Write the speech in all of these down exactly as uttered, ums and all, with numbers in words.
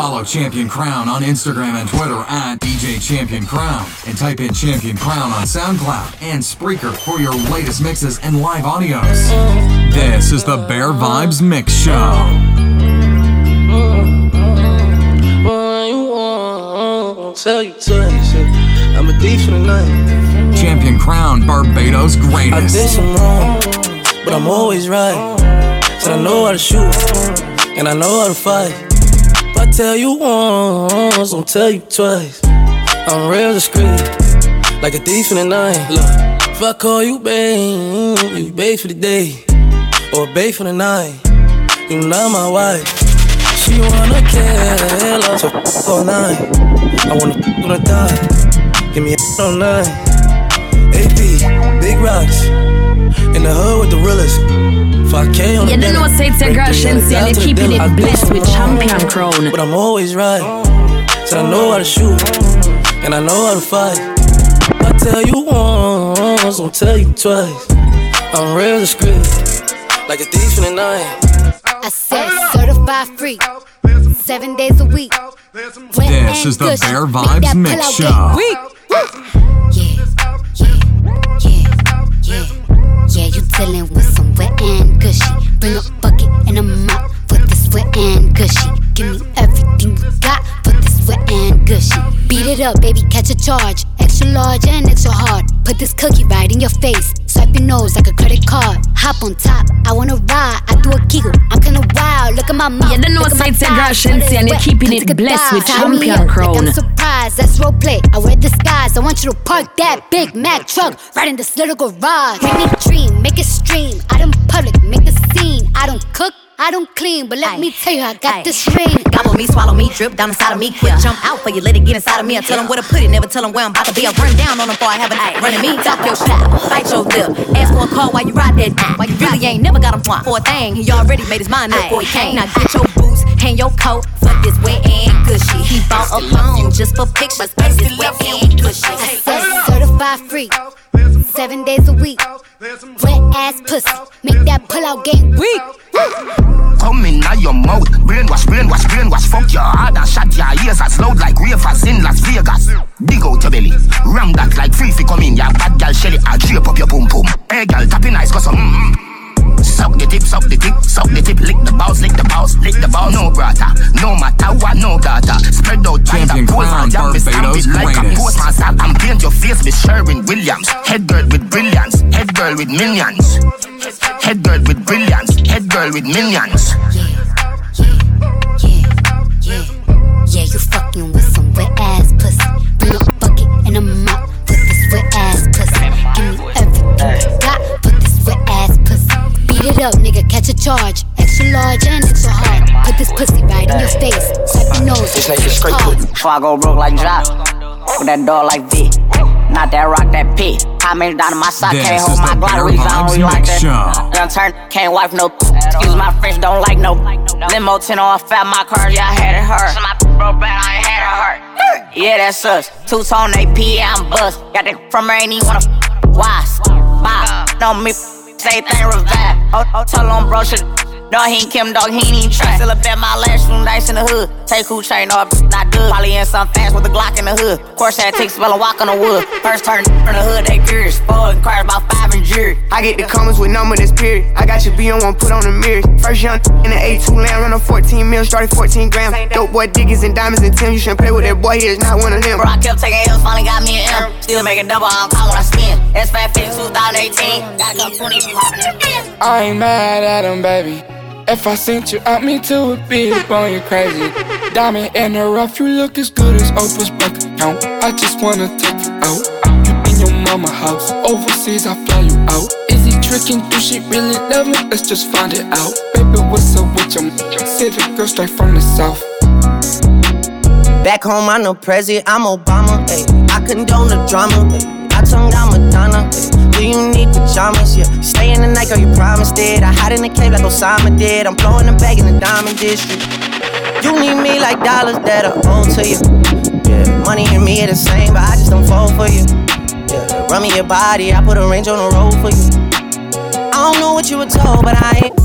Follow Champion Crown on Instagram and Twitter at D J Champion Crown, and type in Champion Crown on SoundCloud and Spreaker for your latest mixes and live audios. This is the Bare Vibes Mix Show. I'm a thief for the night. Champion Crown, Barbados' greatest. I did some wrong, but I'm always right. Said I know how to shoot, and I know how to fight. If I tell you once, I'll tell you twice. I'm real discreet, like a thief in the night. Look, if I call you babe, you babe for the day, or babe for the night. You not my wife. She wanna kill us all night. I wanna gonna die. Give me a all night. A P, big rocks. In the hood with the realest. five K on the yeah, you know what say that girl Shensi and they keeping it blessed with Champion Crown. But I'm always right. So I know how to shoot, and I know how to fight. I tell you once, I'll tell you twice. I'm real discreet, like a thief in the night. I said certified freak, seven days a week. This is the Bare Vibes Mix Show. Yeah, yeah, yeah, yeah. Yeah, you dealing with some wet and gushy. Bring a bucket and a mop for this wet and gushy. Give me everything you got for this wet and gushy. Beat it up, baby, catch a charge. Extra large and extra hard. Put this cookie right in your face. Swipe your nose like a credit card. Hop on top, I wanna ride. I do a giggle, I'm kinda wild. Look at my mouth, yeah, the nose like that girl Shensi and they're keeping it blessed with Champion Crown. Like I'm surprised, that's roleplay. I wear disguise. I want you to park that Big Mac truck right in this little garage. Make me dream, make it stream. I don't public, make the scene. I don't cook, I don't clean, but let Aye. me tell you, I got Aye. this ring. Gobble me, swallow me, drip down inside of me. Quick yeah. jump out for you, let it get inside of me. I tell them where to put it, never tell them where I'm about to be. I run down on them before I have an eye. Running me, talk your shot, fight your lip. Ask for a call while you ride that dick. While you really ain't never got him want for a thing. He already made his mind up before he came. Now get your boots, hang your coat. Fuck this wet and gushy. He bought a phone just for pictures. Fuck this wet and gushy. I said certified freak, seven days a week. Wet ass pussy, make that pull out game weak. Come in now your mouth, brainwash, brainwash, brainwash. Fuck your heart and shut your ears as loud like ravers in Las Vegas. Dig out your belly, ram that like free fi come in. Your bad girl Shelly, I'll drape up your pum pum. Hey girl, tapping eyes cause I'm mm-mm. Suck the tip, suck the tip, suck the tip. Lick the balls, lick the balls, lick the balls. No brata, no matter what, no data. Spread out chains and pose and jam. Be stamped like a postmaster. And paint your face with Sherwin Williams. Head girl with brilliance, head girl with millions. Head girl with brilliance, head girl with millions. Yeah, yeah, yeah, yeah. Yeah, you fucking with some wet ass pussy. Bring a bucket and a mop with this wet ass pussy. Give me everything you got with this wet ass pussy. Beat it up, nigga, catch a charge. Extra large and extra hard. Put this pussy right in your face. Swipe your nose, it's like a straight foot. Before I go broke like drop, with that dog like V. Not that rock, that pit. I made it down to my sock, can't hold my glory. I don't really like that. Don't turn, can't wipe no. Excuse my French, don't like no. Limo ten on fat, my car, yeah, I had it hurt. So my broke bad, I ain't had it hurt. Yeah, that's us. Two-tone A P, yeah, I'm bust. Got that from her, ain't even wanna f***. Wise, five, don't me f***. Say thing revive. Oh, oh, tell on bro shit. No, he ain't Kim, dog, he ain't even try. Still up at my last room, dice in the hood. Take who chain off, not good. Probably in some fast with a Glock in the hood. Course that take smell and walk on the wood. First turn in the hood, they curious. Four and cars about five and jury. I get the comments with number that's period. I got your B on one, put on the mirrors. First young in the A two land, run on fourteen mil, started fourteen grams. Dope boy, diggies and diamonds and Tim. You shouldn't play with that boy, he is not one of them. Bro, I kept taking L's, finally got me an M. Still making double, I don't call when I spin. X five two thousand eighteen. Got some twenty. I ain't mad at him, baby. If I sent you out, me to a big bone, you crazy. Diamond in the rough, you look as good as Oprah's bank account. I just wanna take you out. You in your mama house, overseas I fly you out. Is he tricking? Do she really love me? Let's just find it out. Baby, what's up with your m-? Civic girl straight from the south. Back home, I'm no president, I'm Obama, ayy. I condone the drama, ayy. I tongue down Madonna, ayy. Do you need pajamas, yeah? Staying the night, girl, you promised it. I hide in the cave like Osama did. I'm blowing the bag in the diamond district. You need me like dollars that I owe to you. Yeah, money and me are the same, but I just don't fall for you. Yeah, run me your body, I put a range on the road for you. I don't know what you were told, but I ain't.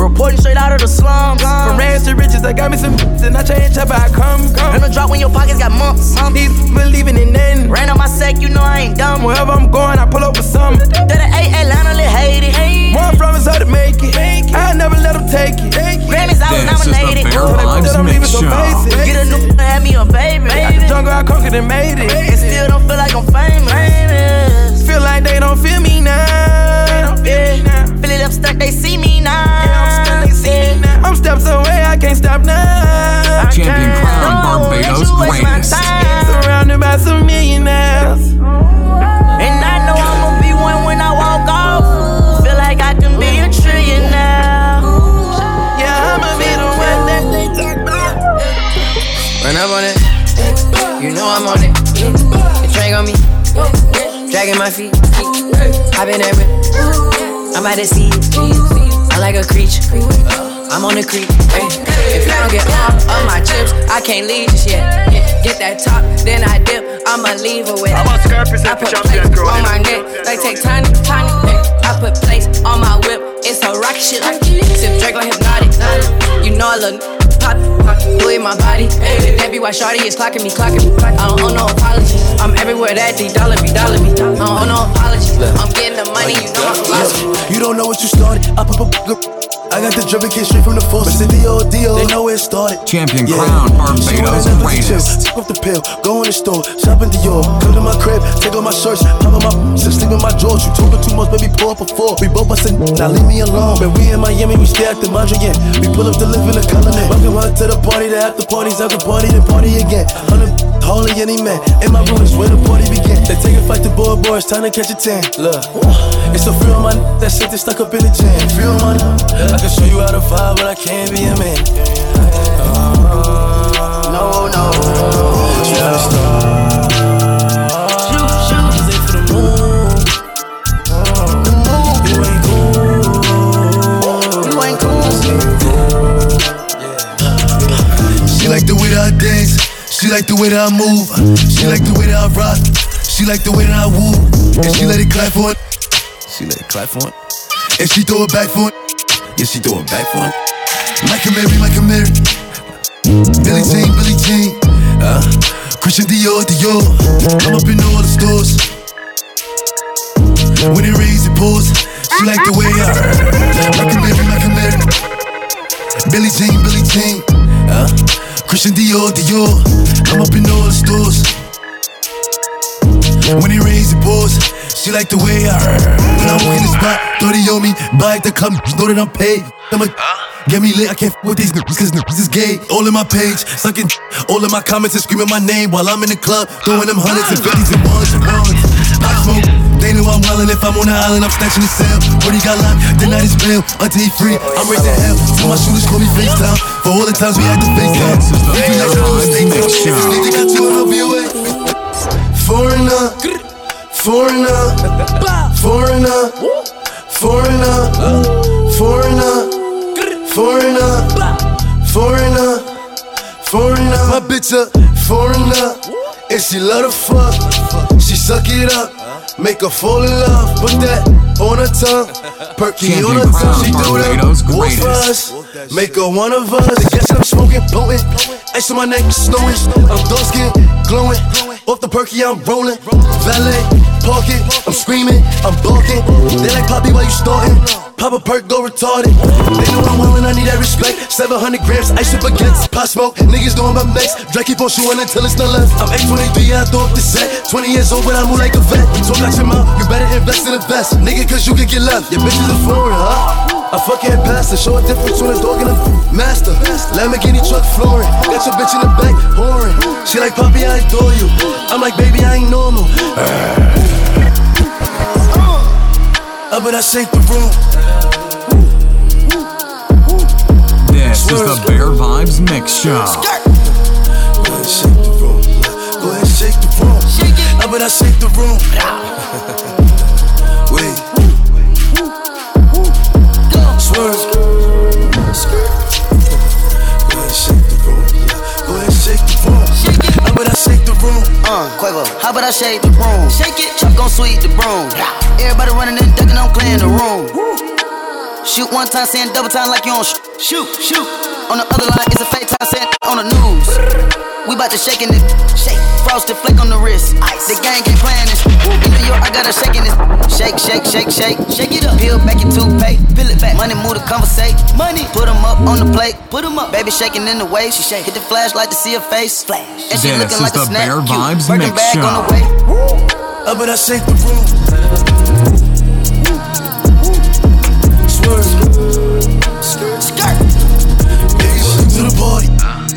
Reported straight out of the slums. From rags to riches, I got me some b****s and I changed up how I come, come. And a drop when your pockets got mumps. These believing in nothing. Ran on my sack, you know I ain't dumb. Wherever I'm going, I pull up with something. That I ate Atlanta, let hate it. More from us, how to make it. I never let them take it. Grammys, I was nominated. I'm leaving so basic. Get a new and have me a baby. Out the jungle, I conquered and made it. And still don't feel like I'm famous. Feel like they don't feel me now. Yeah. Feel it up, stuck, they see me now. Yeah. I'm steps away, I can't stop now. I Champion Crown, Barbados greatest. Surrounded by some millionaires. And I know I'm gonna be one when I walk off. Feel like I can be a trillionaire. Run up on it, you know I'm on it. The train on me, dragging my feet. I've been at it, I'm about to see it. I like a creature, I'm on the creek. If I don't get off of my chips, I can't leave just yet. Get that top, then I dip, I'ma leave her with it. I put plates on my neck, like take tiny, tiny. I put plates on my whip, it's a rocket shit like sip Draco Hypnotic. You know I look. Louis my body, hey. That be why shawty is clocking me, clocking me. I don't owe no apology. I'm everywhere that the dollar be, dollar be. I don't owe no apology. I'm getting the money, you know I'm. You don't know what you started. I pop up. I got the dripping kid straight from the force. It's the D O D O. They know where it started. Champion yeah. Crown, Barbados greatest. Take off the pill, go in the store, shop in Dior. Come to my crib, take off my shirts, pop up my shit, sleep in my drawers. You talking too much, baby, pour up a four. We both bustin', now leave me alone. When we in Miami, we stay at the Mondrian. We pull up to live in the colony. Run to the party, the after parties, after party, then party again. Hundred holy any man. In my room is where the party begin. They take a fight to boy, boy, it's time to catch a tan. Look, it's a feel my n- that shit that's stuck up in the jam. Feel my n- I can show you how to vibe, but I can't be a man. No, no, you gotta stop. Shoot, shoot, you ain't for the moon. The moon, you ain't cool. You ain't cool. She like the way that I dance, she like the way that I move, she like the way that I rock, she like the way that I woo. And she let it clap for it, she let it clap for it. And she throw it back for it, yeah she throw it back for it. Michael Mary, Michael Mary, Billie Jean, Billie Jean, uh, Christian Dior, Dior. I'm up in all the stores, when it rains it pours. She like the way I, Michael Mary, Michael Mary, Billie Jean, Billie Jean, uh, Christian Dior, Dior. I'm up in all the stores, when it rains it pours. She like the way I, when I walk in the spot, thirty on me, buy it to come, know that I'm paid. I'm a, get me lit, I can't f*** with these niggas, cause niggas is gay. All in my page, sucking all in my comments and screaming my name while I'm in the club, throwing them hundreds and fifties and ones and ones. I smoke. They know I'm wildin', if I'm on the island, I'm snatching the cell. Brody got locked, denied his bail, until he free, I'm raising hell. Till my shooters call me FaceTime, for all the times we had to FaceTime. If you like to do a state talk, they think I do it, I'll be away. Foreigner, foreigner, foreigner, foreigner, foreigner, foreigner, foreigner, foreigner. My bitch a foreigner, and she love to fuck, she suck it up. Make her fall in love, put that on her tongue. Perky Champion on her tongue, she do that one for us. Make her one of us. I guess I'm smoking, blowing, ice on my neck, snowing. I'm dark skin, glowing. Off the perky, I'm rolling. Valet, park it, I'm screaming, I'm barking. They like Poppy while you starting. Pop a perk, go retarded. They know I'm wildin', I need that respect. seven hundred grams, ice up against pot smoke. Niggas know I'm up next. Drake keep on shooting until it's not left. I'm eight twenty-three, I throw up the set. twenty years old, but I move like a vet. So I got your mouth, you better invest in the best. Nigga, cause you can get left. Your bitches are foreign, huh? I fucking pastor, show a difference between a dog and a master. Lamborghini truck flooring, got your bitch in the back, whoring. She like, Papi, I adore you. I'm like, baby, I ain't normal. Uh, but I shake the room. This is the Bare Vibes Mix Show. Go ahead, shake the room. Go ahead, shake the room. Uh, but I shake the room. Wait. Go ahead, shake the room. Go ahead, shake the room. How about I shake the room? Uh, Quavo. How about I shake the room? Shake it, chop gon' sweep the broom. Everybody running and ducking, I'm clearing the room. Shoot one time, saying double time like you on sh- shoot, shoot. On the other line, it's a fake time, saying on the news. We bout to shake in this, shake. Frosted flick on the wrist. Ice. The gang ain't playing this. In New York, I got a shake in this. Shake, shake, shake, shake. Shake it up. Peel back your toothpaste. Peel it back. Money move to conversate. Money. Put them up on the plate. Put them up. Baby shaking in the way. She shake. Hit the flashlight to see her face. Flash. And she this looking like a snack. Bare Vibes Mix Show. On the way. Up and I shake the room.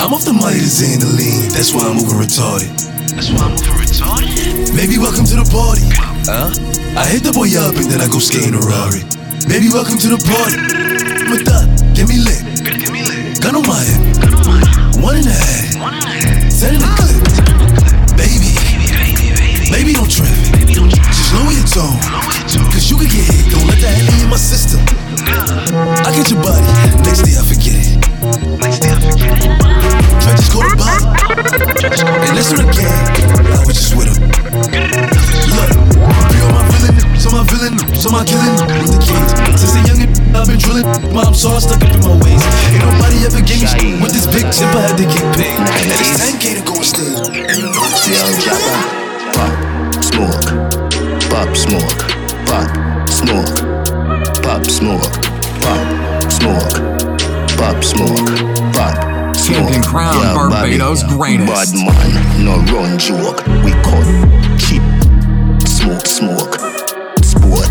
I'm off the money to Zandaline, that's why I'm moving retarded. That's why I'm moving retarded? Maybe welcome to the party. Huh? I hit the boy up and then I go skate in a Rari. Maybe welcome to the party. With that, get me lit. Gun on my head. One in the head. Ten in the clip. Baby. Baby don't trip. Just lower your tone. Cause you can get hit, don't let that hit in my system. I get your body, next day I forget it. Next day I forget it. I just go to Bali and listen again. I was just with her. Look, you are my villain, so my villain, so my killing with the kids. Since a youngin', I've been drilling. Mom saw I stuck up in my waist. Ain't nobody ever gave me shit with this big tip. I had to get paid. And that is ten K to go instead. See how I'm dropping. Pop, smoke, pop, smoke, pop, smoke, pop, smoke, pop, smoke, pop, smoke, pop. Champion Crown, yeah, Barbados Bobby, greatest. Bad man, no run joke. We cut, cheap, smoke, smoke, sport.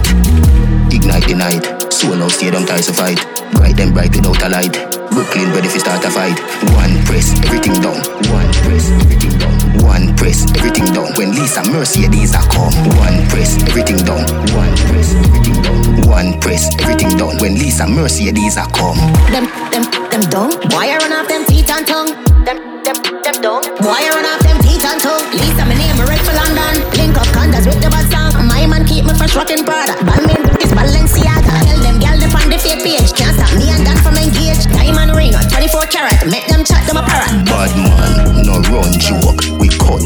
Ignite the night, soul out, stay them ties to fight. Bright them bright without a light. Brooklyn ready for start a fight. One press, everything done. One press, everything done. One press, everything done. When Lisa Mercedes are come. One press, everything done. One press, everything done. One press, everything done. When Lisa Mercedes are come. Them, them, them done. Why I run off them teeth and tongue? Them, them, them done. Why I run off them teeth and tongue? Lisa, my name, I read for London. Link up condas with the bad song. My man keep me fresh rocking brother. Balmain is Balenciaga. Tell them gal the fan the fake page. Can't stop me and that from engaged. Diamond ring on twenty-four karat. Make them chat them a parrot. Bad man, no run joke. We cut.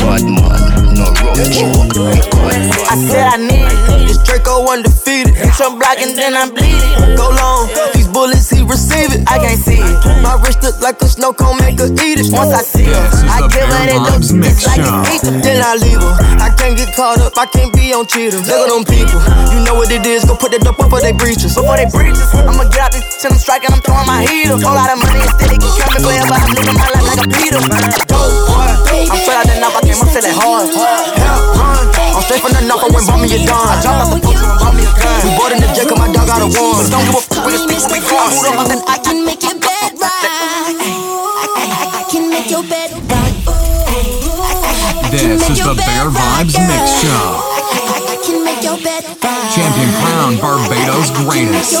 Bad man, no run joke. We cut. I said I need it. This Draco undefeated. Some blocking, then I'm bleeding. Go long. These bullets, he receive it. I can't see it. My wrist look like a snow cone. Make her eat it. Once I see it, I give her that look like an eat it. Then I leave her. I can't get caught up. I can't be on cheaters. Look at them people. You know what it is. Go put that dope up for they breaches. Before they breaches, I'ma get out this till I'm striking. I'm throwing my heater. Whole lot of money instead they keep coming for everybody. I'm living my life like a Peter. Dope boy. I'm straight out the knock. I came up till it hard. I'm straight from the knock. I went bomb me your dawn. I dropped out the post and bomb me a gun. We bought in the jet 'cause my dog got a warrant. Don't give a fuck with this people. We gone. I can make your bed right. I can make your bed right. This is the Bare Vibes Mix Show. Champion Crown, Barbados greatest.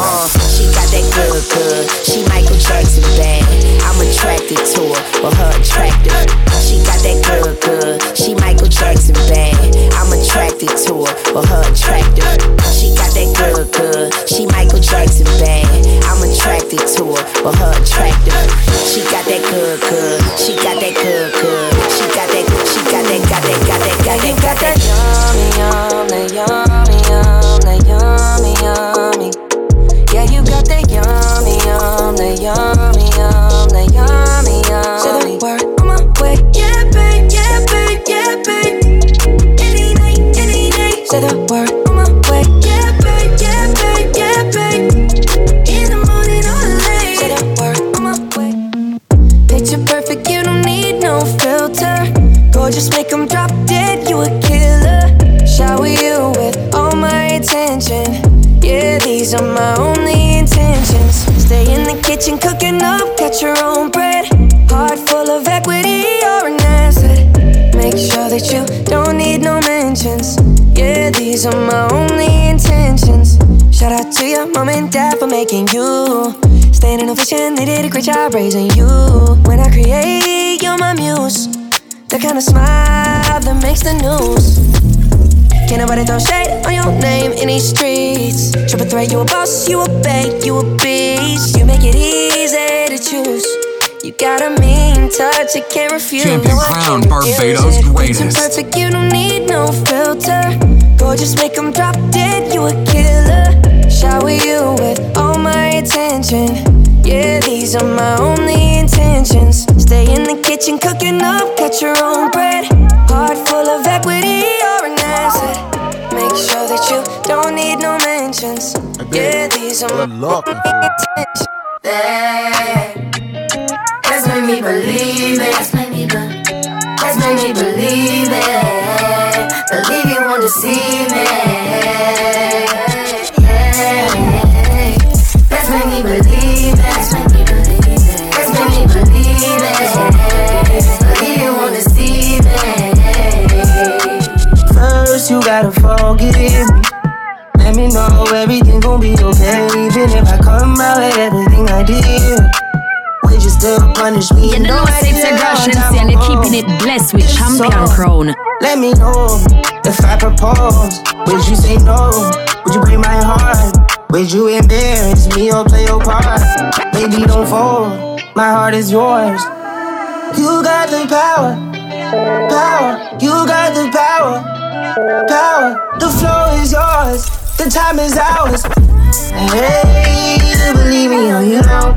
Uh, she got that good, good. She Michael Jackson bad. I'm attracted to her, but her attractive. She got that good, good. She Michael Jackson bad. I'm attracted to her, but her attractive. She got that good, good. She Michael Jackson bad. I'm attracted to her, but her attractive. She got that good, good. She got that good, good. She got that, she got that, got that, got that, got that, got that. Yummy, yummy, yummy. Yummy, yummy, yummy, yummy. Yeah, you got that yummy, yummy, yummy, yummy, yummy, yummy. Say the word on my way. Yeah, babe, yeah, babe, yeah, babe. Any night, any night. Say the word on my way. Yeah, babe, yeah, babe, yeah, babe. In the morning or late. Say the word on my way. Picture perfect, you don't need no filter. Gorgeous, make 'em drop dead, you a killer. Shower you with all my attention. Yeah, these are my only intentions. Stay in the kitchen, cooking up, cut your own bread. Heart full of equity, you're an asset. Make sure that you don't need no mentions. Yeah, these are my only intentions. Shout out to your mom and dad for making you. Staying in a vision, they did a great job raising you. When I create, you're my muse. The kind of smile that makes the news. Can't nobody throw shade on your name in these streets. Triple threat, you a boss, you a bank, you a beast. You make it easy to choose. You got a mean touch, you can't refuse. Champion Crown, Barbados greatest. Perfect, you don't need no filter. Gorgeous, make 'em drop dead, you a killer. shower you with all my attention. Yeah, these are my only intentions. Stay in the kitchen, cooking up, cut your own bread. Heart full of equity, you're an asset. Make sure that you don't need no mentions. Yeah, these are my intentions. That has made me believe it. Has made me believe it. Believe you won't deceive me. Believe it, that's when you believe it. That's when you believe it. Believe you wanna see me. First you gotta forgive me. Let me know everything gon' be okay. Even if I come out with everything I did, would you still punish me? You know I did and they're keeping it blessed with Champion Crown. Let me know if I propose. Would you say no? Would you break my heart? Would you embarrass me or play your part? Baby, don't fold, my heart is yours. You got the power, power. You got the power, power. The flow is yours, the time is ours. Hey, you believe me or you don't.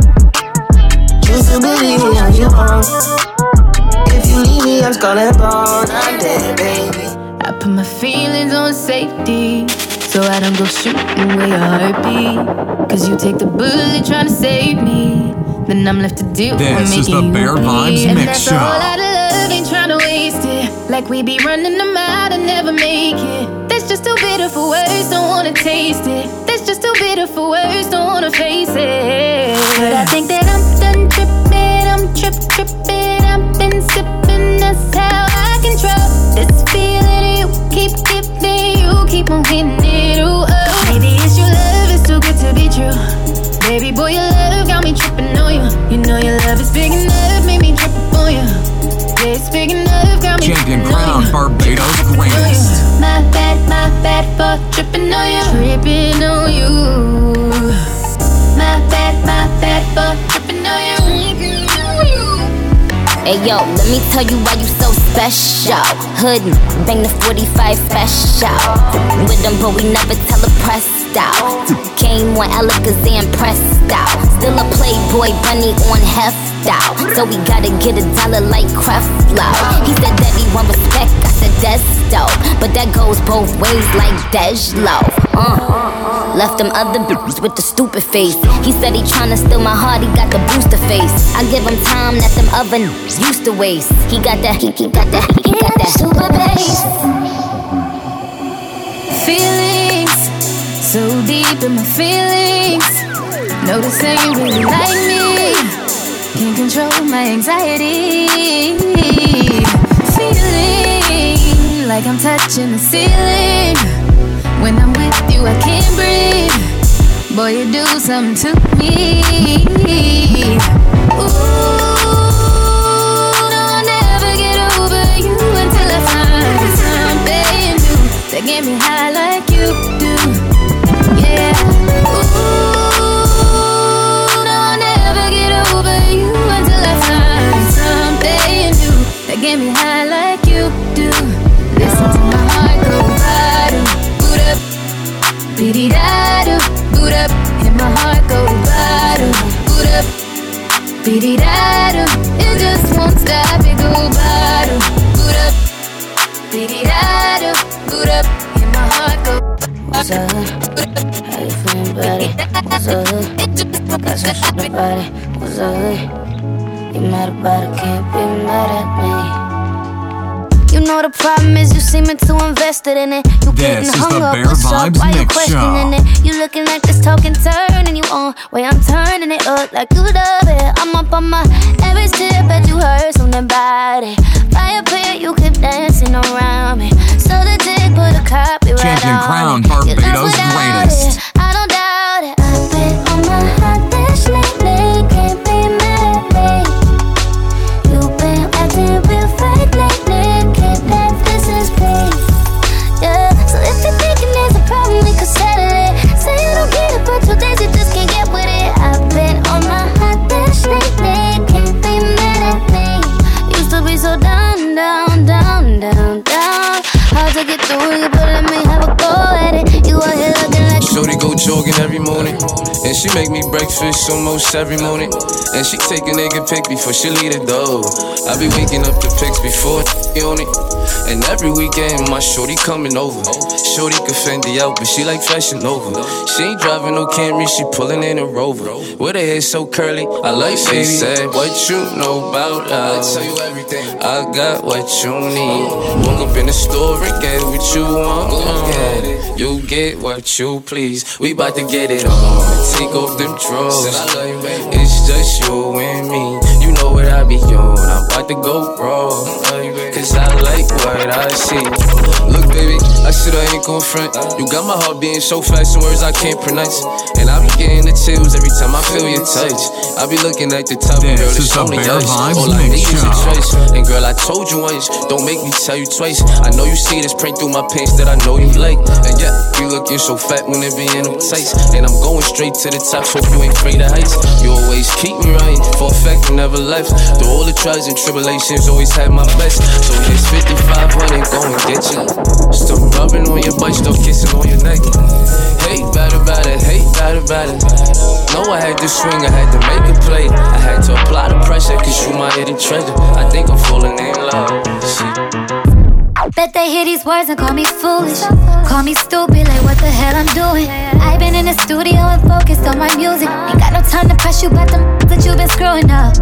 You still believe me or you won't. If you leave me, I'm skull and bone. I'm dead, baby. I put my feelings on safety, so I don't go shooting where your heart be. Cause you take the bullet trying to save me, then I'm left to deal with making you. This is the Bare Vibes Mix Show. And that's a whole lot of love, ain't trying to waste it. Like we be running them out and never make it. That's just too bitter for words, don't wanna taste it. That's just too bitter for words, don't wanna face it. But I think that I'm done tripping, I'm trip tripping. I've been sipping, that's how I control this feeling you keep giving. You keep on getting it. Baby boy, your love got me trippin' on you. You know your love is big enough, made me trip on you. Yeah, it's big enough, got me Champion Crown, Barbados greatest. My bad, my bad for trippin' on you. Trippin' on you. My bad, my bad for trippin' on you. Hey yo, let me tell you why you so special. Hoodin', bang the forty-five special. With them, but we never tell the press. Out. Came on Alakazam pressed out. Still a playboy bunny on heft out. So we gotta get a dollar like Creflo. He said that he want respect, I said that's dope. But that goes both ways like Dejlo. Uh, left them other bitches with the stupid face. He said he tryna steal my heart, he got the booster face. I give him time that them other n****s used to waste. He got that, he, he got that, he got that super bass. Feeling so deep in my feelings. Notice that you really like me. Can't control my anxiety. Feeling like I'm touching the ceiling. When I'm with you I can't breathe. Boy, you do something to me. Ooh, no, I'll never get over you until I find something new to get me high like you do. Get me high like you do. Listen to my heart go bottom, boot up, biddy da do, boot up. And my heart go bottom, boot up, biddy da do. It just won't stop, it go bottom, boot up, biddy da do, boot up. And my heart go bottom. What's up? How you feeling, buddy? What's up? Got some shit about it. What's up? You mad about it, can't be mad at me. You know the problem is you seeming too invested in it. You getting hung up, what's up, why you questioning it? You looking like this token turning you on. Way I'm turning it up like you love it. I'm up on my every step that you heard something about it. Fire prayer, you keep dancing around me. So the dick put a copyright on it. Champion Crown, Barbados greatest. I don't doubt it. I've been on my hot dish lately, can't be mad. Two days you just can't get with it. I've been on my hot dish lately, can't be mad She make me breakfast almost every morning, and she take a nigga pic before she leave the door. I be waking up the pics before she on it, and every weekend my shorty coming over. Shorty can Fendi out, but she like Fashion Nova. She ain't driving no Camry, she pulling in a Rover. With her hair so curly, I like she said, what you know about us? I tell you everything. I got what you need. Walk up in the store and get what you want. Get you get what you please. We bout to get it on. Take off them drugs. It's just you and me. You know what I be on. I'm about to go wrong. Cause I like what I see. Look, baby, I said I ain't gon' front. You got my heart beating so fast, some words I can't pronounce. And I be getting the chills every time I feel your touch. I be looking at the top, and girl, it's only us. All I need is a trace. And girl, I told you once, don't make me tell you twice. I know you see this print through my pants that I know you like. And yeah, you looking so fat when it be in them tights. And I'm going straight to the top, hope you ain't afraid of heights. You always keep me right, for a fact you never left. Through all the trials and tribulations, always had my best. So here's fifty-five hundred, go and get you. Still rubbing on your butt, still kissing on your neck. Hate bad about it, hate bad about it. No, I had to swing, I had to make a play. I had to apply the pressure, cause you my hidden treasure. I think I'm falling in love. Bet they hear these words and call me foolish. Call me stupid, like what the hell I'm doing. I've been in the studio and focused on my music. Ain't got no time to press you about them that you've been screwing up.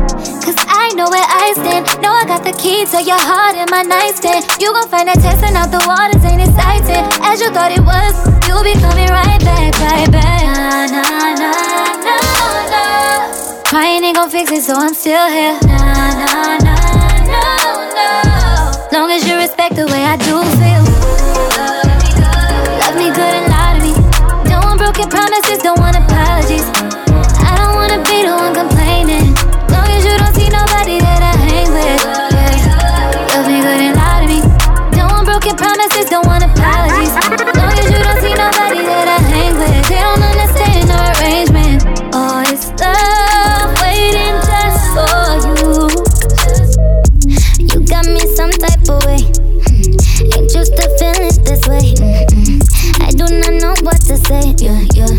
Cause I know where I stand. Know I got the key to your heart in my nightstand. You gon' find that testing out the waters ain't exciting. As you thought it was, you'll be coming right back, right back. Nah, nah, nah, nah, nah. Crying ain't gon' fix it, so I'm still here. Nah, nah, nah. Long as you respect the way I do feel. Love me good and lie to me. Don't want broken promises, don't want apologies. I don't wanna be the one complaining. Long as you don't see nobody that I hang with. Love me good and lie to me. Don't want broken promises, don't want apologies. Long as you don't see nobody that I hang with. They don't understand our arrangement. Oh, it's love waiting just for you. You got me some type. Ain't used to feeling this way. Mm-mm. I do not know what to say. Yeah, yeah.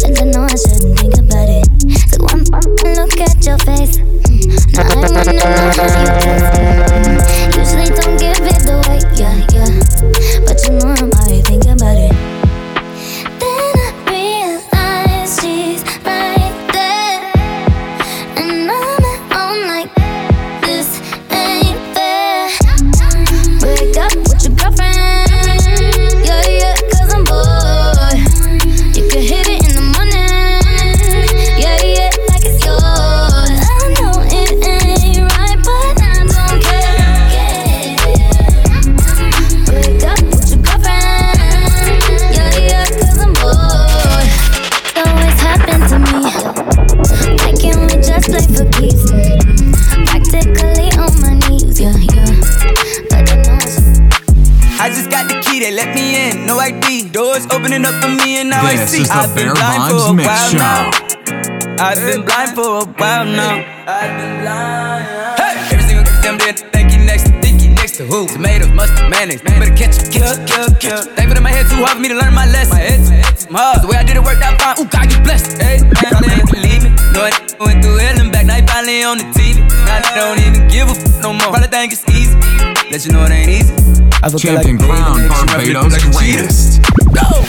But I know I shouldn't think about it. So I'm gonna look at your face. Mm. Now I wanna know how you taste. Mm. Usually don't give it away. Yeah, yeah. But you know I'm already thinking about it. Then I realize she's right there, and I'm at home like this ain't fair. Break up with your girlfriend, yeah, yeah, cause I'm bored. You can hit it in the morning, yeah, yeah, like it's yours. I know it ain't right, but I don't care, yeah. Break up with your girlfriend, yeah, yeah, cause I'm bored. It's always happened to me. Why can't we just play for keeps? Practically on my knees, yeah, yeah. I just got the key, they let me in, no I D. Doors opening up for me and now this I see. I've been blind for a while now. I've been blind for a while now. I've been blind. Hey, every single damn day, thank you next to thinking next to who? Tomatoes, mustard, mayonnaise. Better catch, kill, kill, kill. Thankful that my head too hard for me to learn my lesson. My head too hard. The way I did it worked out fine. Ooh, God, you blessed. Hey, man, they believe me. No, I went through hell and back. Now you finally on the T V. Now they don't even give a f no more. Probably think it's easy. Let you know it ain't easy. I Champion Crown, Barbados, greatest.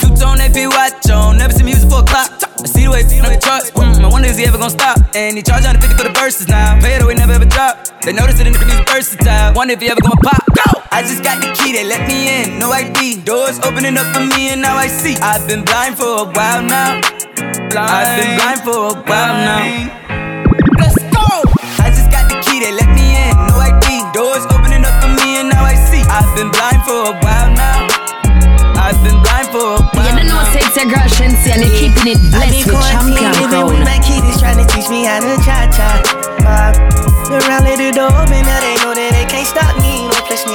Two-tone A P Y, Joan, never seen me use it for a clock. I see the way he on the charts, mm, I wonder is he ever gonna stop. And he charge one hundred fifty for the verses now. Play it away, never ever drop. They notice it in the music versatile. Wonder if he ever gonna pop. Go! I just got the key, they let me in, no I D. Doors opening up for me and now I see. I've been blind for a while now. Blind. I've been blind for a while now. Let's go! I just got the key, they let me in, no I D. Doors opening up for me and now I see. I've been blind for a while now. I've been blind for a while. You don't know what it's a girl, Shensi, and you're keeping it blessed with Champion Crown. Living with my kiddies, trying to teach me how to cha-cha. Bob, they're around the door, open now they know that they can't stop me. No place me.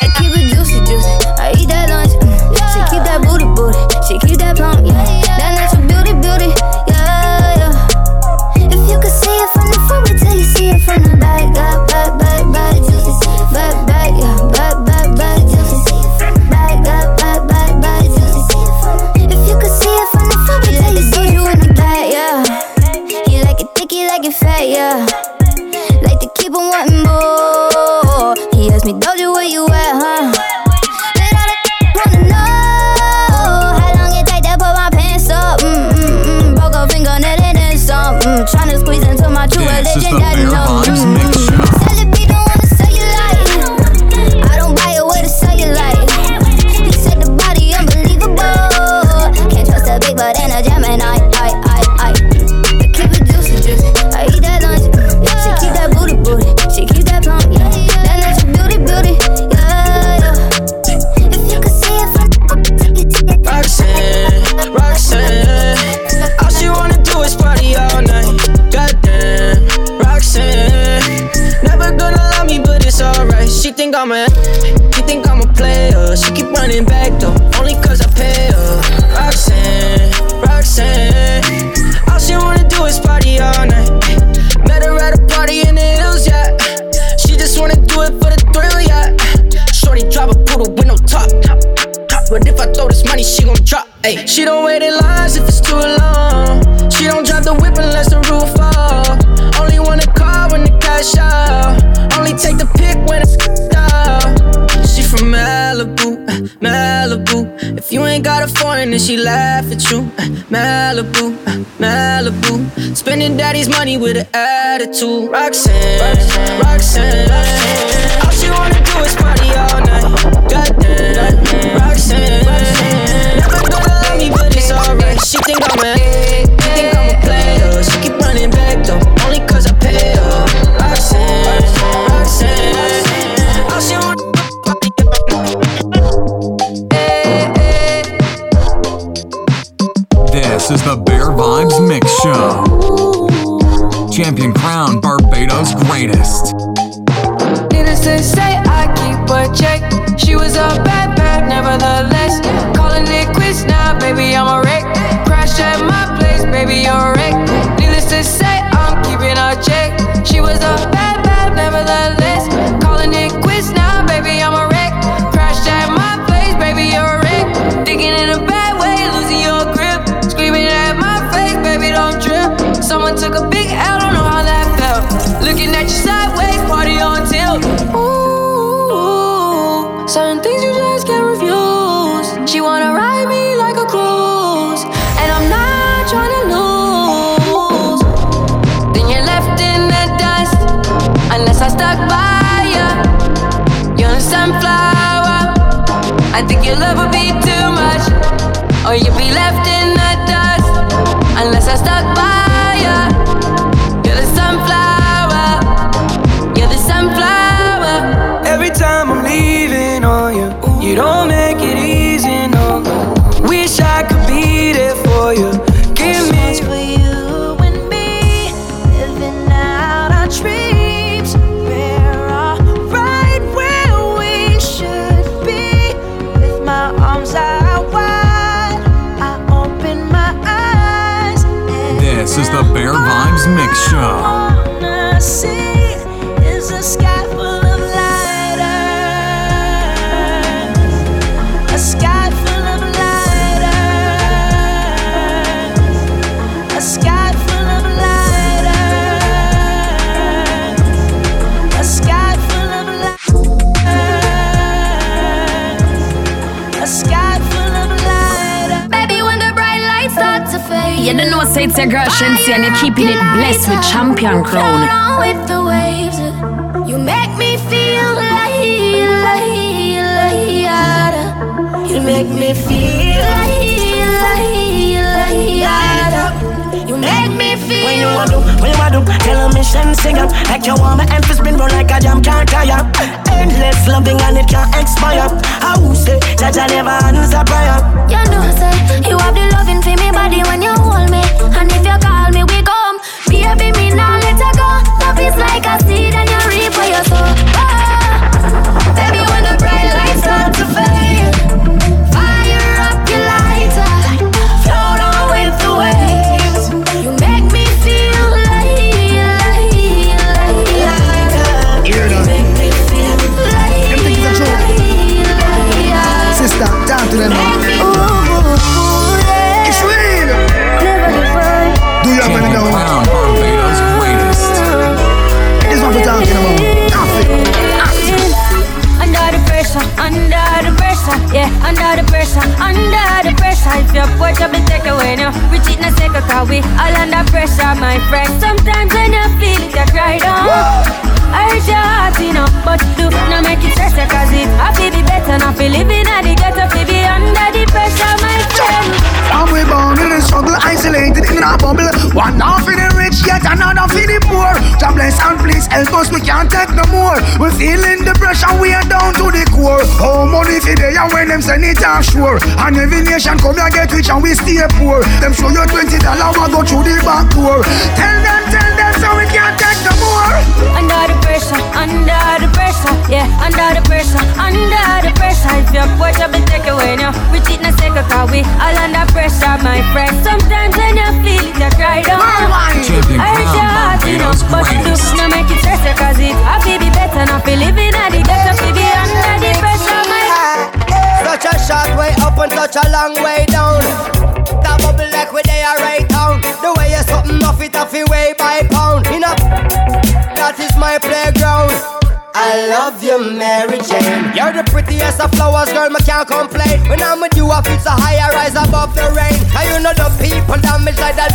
I keep it juicy, juicy. I eat that lunch. Mm. She keep that booty, booty. She keep that plump. Yeah. That natural beauty, beauty. Yeah, yeah. If you could see it from the front, wait till you see it from the back, back, back, back, back. Back, back, yeah, back, back, back, juicy. Back, back, back, back, back, juicy. If you could see it from the This is the Bare Vibes Mix Show. She don't wait in lines if it's too long. She don't drop the whip unless the roof fall. Only want a car when the cash out. Only take the pick when it's out. She from Malibu, Malibu. If you ain't got a foreign, then she laugh at you. Malibu, Malibu. Spending daddy's money with an attitude. Roxanne, Roxanne, Roxanne, Roxanne. All she wanna do is party all night. Goddamn, Roxanne, Roxanne. Never gonna but it's alright. She think I'm a, she think I'm a player. She keep running back though, only cause I pay her. Roxanne, Roxanne. All she want to. This is the Bare Vibes Mix Show. Champion Crown, Barbados' greatest. Innocent say I keep a check. She was a bad, bad, nevertheless. Calling it quits now, baby, I'm a wreck. Crash at my place, baby, you're a wreck. Needless to say, I'm keeping a check. She was a bad, bad, nevertheless. Calling it quits now, baby, I'm a wreck. Crash at my place, baby, you're a wreck. Digging in a bad way, losing your grip. Screaming at my face, baby, don't trip. Someone took a big L, don't know how that felt. Looking at you sideways, party on tilt. Ooh. Certain things you just can't refuse. She wanna ride me like a cruise, and I'm not tryna lose. Then you're left in the dust, unless I stuck by ya. You're a sunflower. I think your love would be too much, or you'd be left in the dust, unless I stuck by ya. You're the sunflower. You're the sunflower. Every time I'm leaving on you, you don't make it easy, no. Wish I could be there for you. Give me for you and me, living out our dreams. We're all right where we should be. With my arms out wide, I open my eyes. This is the Bare Vibes Mix Show. All I wanna see is a sky full of you don't know say it's a girl, Shensi, and you're keeping it blessed with Champion Crown. With the waves, you make me feel like, like, like, you make me feel like, like, you make me feel. When you want to, when you want to, tell me Shensi, like you want my emphasis been roll like a jam can't tire. Endless loving and it can't expire. I will say that I never answer prayer. You know say you have the loving for me body when you hold me, and if you call me we come. Baby me now let her go. Love is like a seed and you reap what you sow. Oh, baby when the bright lights start to fade, fire up your lighter, float on with the waves. You make me feel like, like, like. Hear that? You think it's a joke? Sister, down to the now. Under the pressure, yeah, under the pressure, under the pressure. If your watch up and take away now, we cheat in a second, cause we all under pressure, my friend. Sometimes when you feel it, you care for the poor. God bless and please help us, we can't take no more. We're feeling the pressure, we are down to the core. Oh, money for they and when them send it offshore. And every nation come here get rich and we stay poor. Them show you twenty dollars we go through the back door. Tell them, tell them so we can't take no more. Under the pressure, under the pressure, yeah, under the pressure, under the pressure. If your poor job is taken away now, we cheat in a second cause we all under pressure, my friend. Sometimes when you feel it, you cry down. I hurt your heart, you know, but you do not make it stressful cause it I feel be better, not feel living at the death of the under the pressure, my friend. Such a short way up and such a long way down. That bubble like we they are right down. The way you're something off it off you way by pound. You know, that is my playground. I love you, Mary Jane. You're the prettiest of flowers, girl, me can't complain. When I'm with you, I feel so high, I rise above the rain. And you know the people damage like that.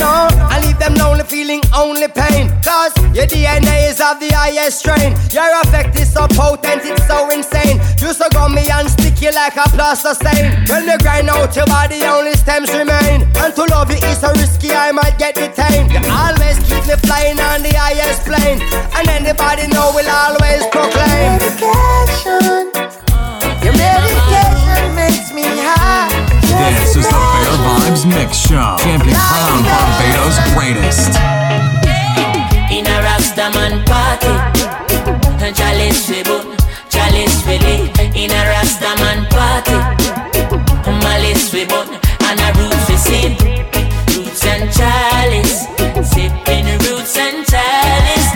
No, I leave them lonely, feeling only pain. Cause your D N A is of the highest strain. Your effect is so potent, it's so insane. You so gummy and sticky like a plaster stain. When you grind out your body, only stems remain. And to love you is so risky, I might get detained. You always keep me flying on the highest plane. And anybody know will always proclaim medication. Your medication makes me high. This is the Bare Vibes Mix Show. Champion Crown, Barbados greatest. In a Rastaman party, chalice we boot, chalice we lit. In a Rastaman party, malice we boot, and a roots we sip. Roots and chalice, sipping roots and chalice.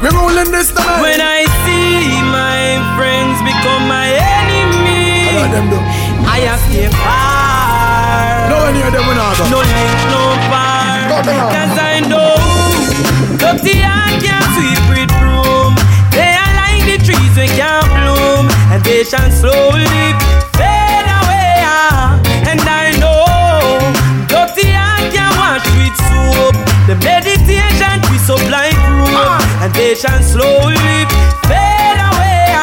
We're rolling this time. When I see my friends become my enemy, I have to far. No any of them in order. No link, no far. Cause I know dirty and can't sweep with broom. They are like the trees we can't bloom, and they shall slowly fade away. And I know dirty and can't wash with soap. The meditation we supply broom. And they shall slowly fade away.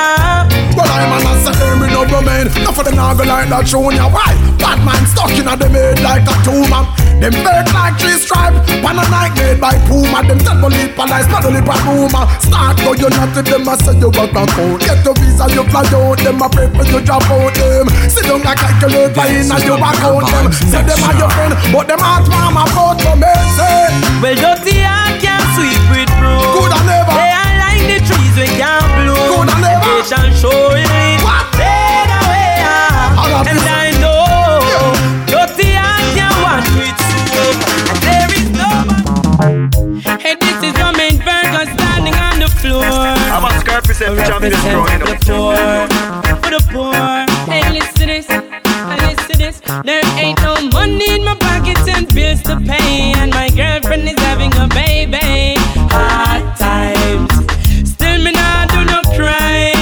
Well, I'm an assassin, me no man. None of them are like that junior. Why? Bad man stuck in a dem head like a two man. Them bird like tree stripe, pan a night made by Puma. Them ten bullet palace, not only by Puma. Start though you not to them, I said you got no phone. Get your visa, you fly out. Them a pray for you drop out them. Sit down like a calculator in and you back out them. Say them are your friend, but them heart warm about to me. Well, dirty I can't sweep with broom. Good and never. They are like the trees we can't bloom. Good and never. They shall show you what fade away. And I know dirty I can't wash with soap. And there is no one. Hey, this is your main burger standing on the floor. I'm a scarf is every champion is growing up. For the poor. Hey, listen to this. Listen to this. There ain't no money in my pockets and bills to pay. And my girlfriend is having a baby. Hard times. Still me not do no crime.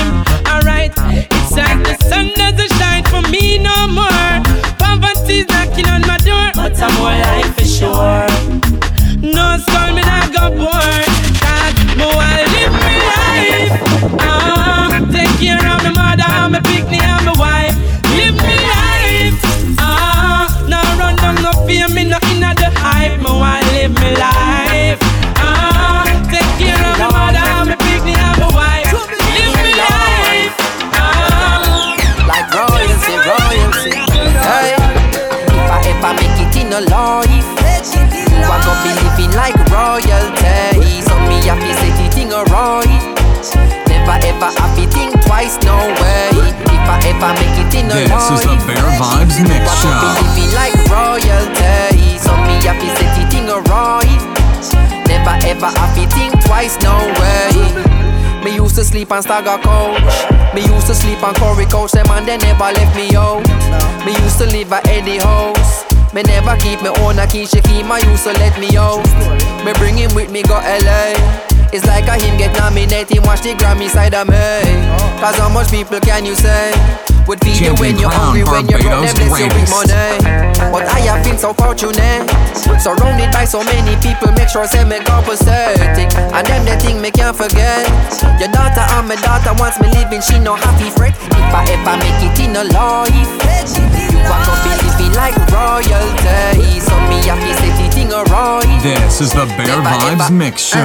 Alright, it's like the sun doesn't shine for me no more. Poverty's knocking on my door, but I'm more life for sure. No soul me not go bored. Cause me wanna live my life. Oh, take care of my mother, I'm a picnic, I'm a wife. Live me life. Ah, oh, no run down, no fear, me not in the hype. Me wanna live me life. Ah, oh, take care of my mother, I'm a picnic, I'm a wife. Live me life. Ah, oh, like royalty, royalty. Hey, if I ever make it in a life, I gon' be living like royalty. So me happy set it in a right. Never ever happy think twice, no way. If I ever make it in a life, this is the Bare Vibes Mix Show. I gon' be living like royalty. So me happy set it in a right. Never ever happy think twice, no way. Me used to sleep on Stagger Coach. Me used to sleep on Corey Coach. Them and they never left me out. Me used to live at Eddie house. Me never keep me own a key, she keep my use to let me out. Me bring him with me, go L A. It's like a him get nominated, watch the Grammy side of me. Cause how much people can you say? would feed you when you're hungry, when you're broke, them bless you with money. But I have been so fortunate, surrounded by so many people, make sure say me go pathetic. And them the thing me can't forget. Your daughter and my daughter wants me living, she no happy fret. If I ever make it in a life, you are gonna be living like royalty. So me happy set the thing alright. This is the Bare Vibes Mix Show.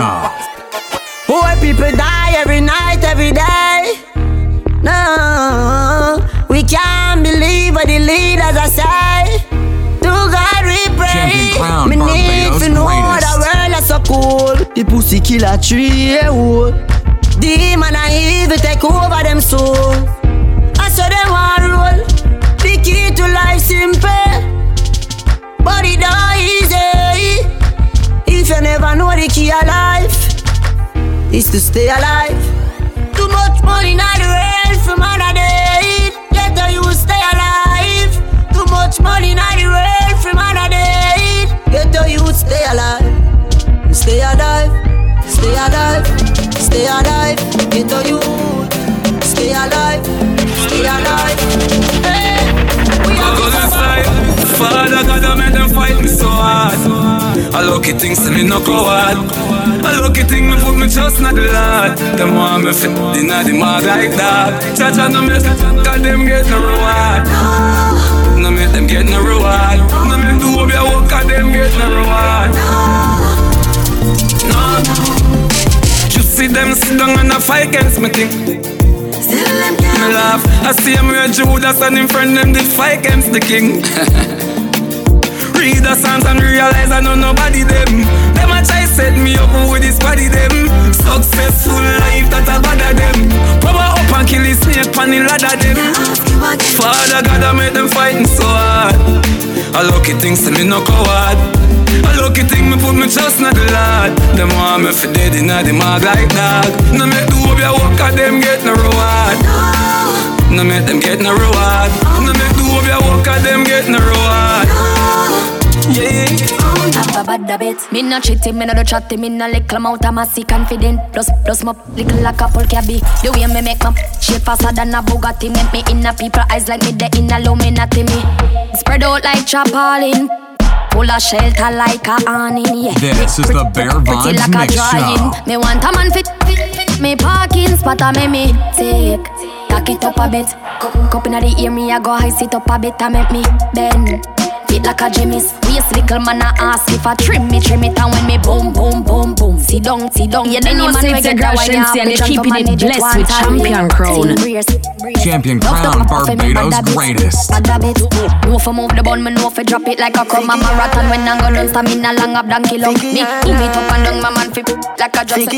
Boy, people die every night, every day. No, we can't believe what the leaders are saying. To God we pray. Crown, me need to know the world is so cool. The pussy kill a three-year-old. Demon and evil take over them soul. I saw them all roll. The key to life simple, but it not easy. If you never know the key of life is to stay alive. Too much money not the way. From another, get the you stay alive. Too much money in the world. From another, get the you stay alive. Stay alive, stay alive, stay alive. Get the you stay alive, stay alive. Hey, we are gonna fight. Father God, I made them fight me so hard. I lucky things to me no go hard. I lucky thing me put me just not the lot. Them want me fit in the mud like that. Cha-cha no make cause them get no reward. No make them get no reward. No make do what you work cause them get no reward. No, you see them sit down and a fight against me thing. Me laugh, I see them where Judas and in front them did fight against the king. Read the Psalms and realize I know nobody them. Set me up with this body them. Successful life that I bother them. Power up and kill this snake pan the ladder them. Father God I made them fighting so hard. A lucky thing say me no coward. A lucky thing me put me trust not the Lord. Them want me for dead inna the mag like dog. No make do up your work cause them get no reward. No make them get no reward. No make do up your work cause them get no reward. Yeah, a bad habit. Me not cheating, me not chatty, me not lick them out. I'm assi confident. Plus, plus my little like a polka bee. The way me make my shape faster than a Bugatti. Make me in a people eyes like me the inna low me not me. Spread out like chapalin. Full of shelter like a awning. Yeah. This is the Bare Vibes Mix Show. Me want a man fit, fit, fit. Me parking spot a me me take. Tack it up a bit. Cup inna the ear me a go high sit up a bit a make me bend. Fit like a Jimmy's. Waist little man a ask if I trim me, trim it. And when me boom, boom, boom, boom. See down, see down. You know since the girl Shamsi and they keeping it blessed with Champion Crown. Champion Crown, Barbados greatest. No for move the bone, me no for drop it like a crumb. A marathon when I'm gonna stamina long up down kilo. Me boom it up and down my man fit like a drop.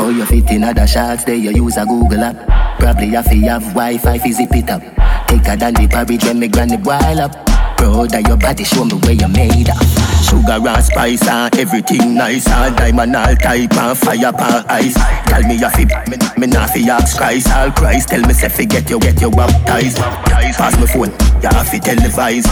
Oh, you fit in other shots there, you use a Google app. Probably have to have Wi-Fi, fizzy pit up. Take a dandy parry, when me granny boil up. Bro, that your body show me where you made up. Sugar and spice and everything nice. And diamond all type and fire and ice. Tell me your fib, me, me not fi ask Christ. All Christ tell me say fi get you, get you baptized. Pass me phone, you have fi televise.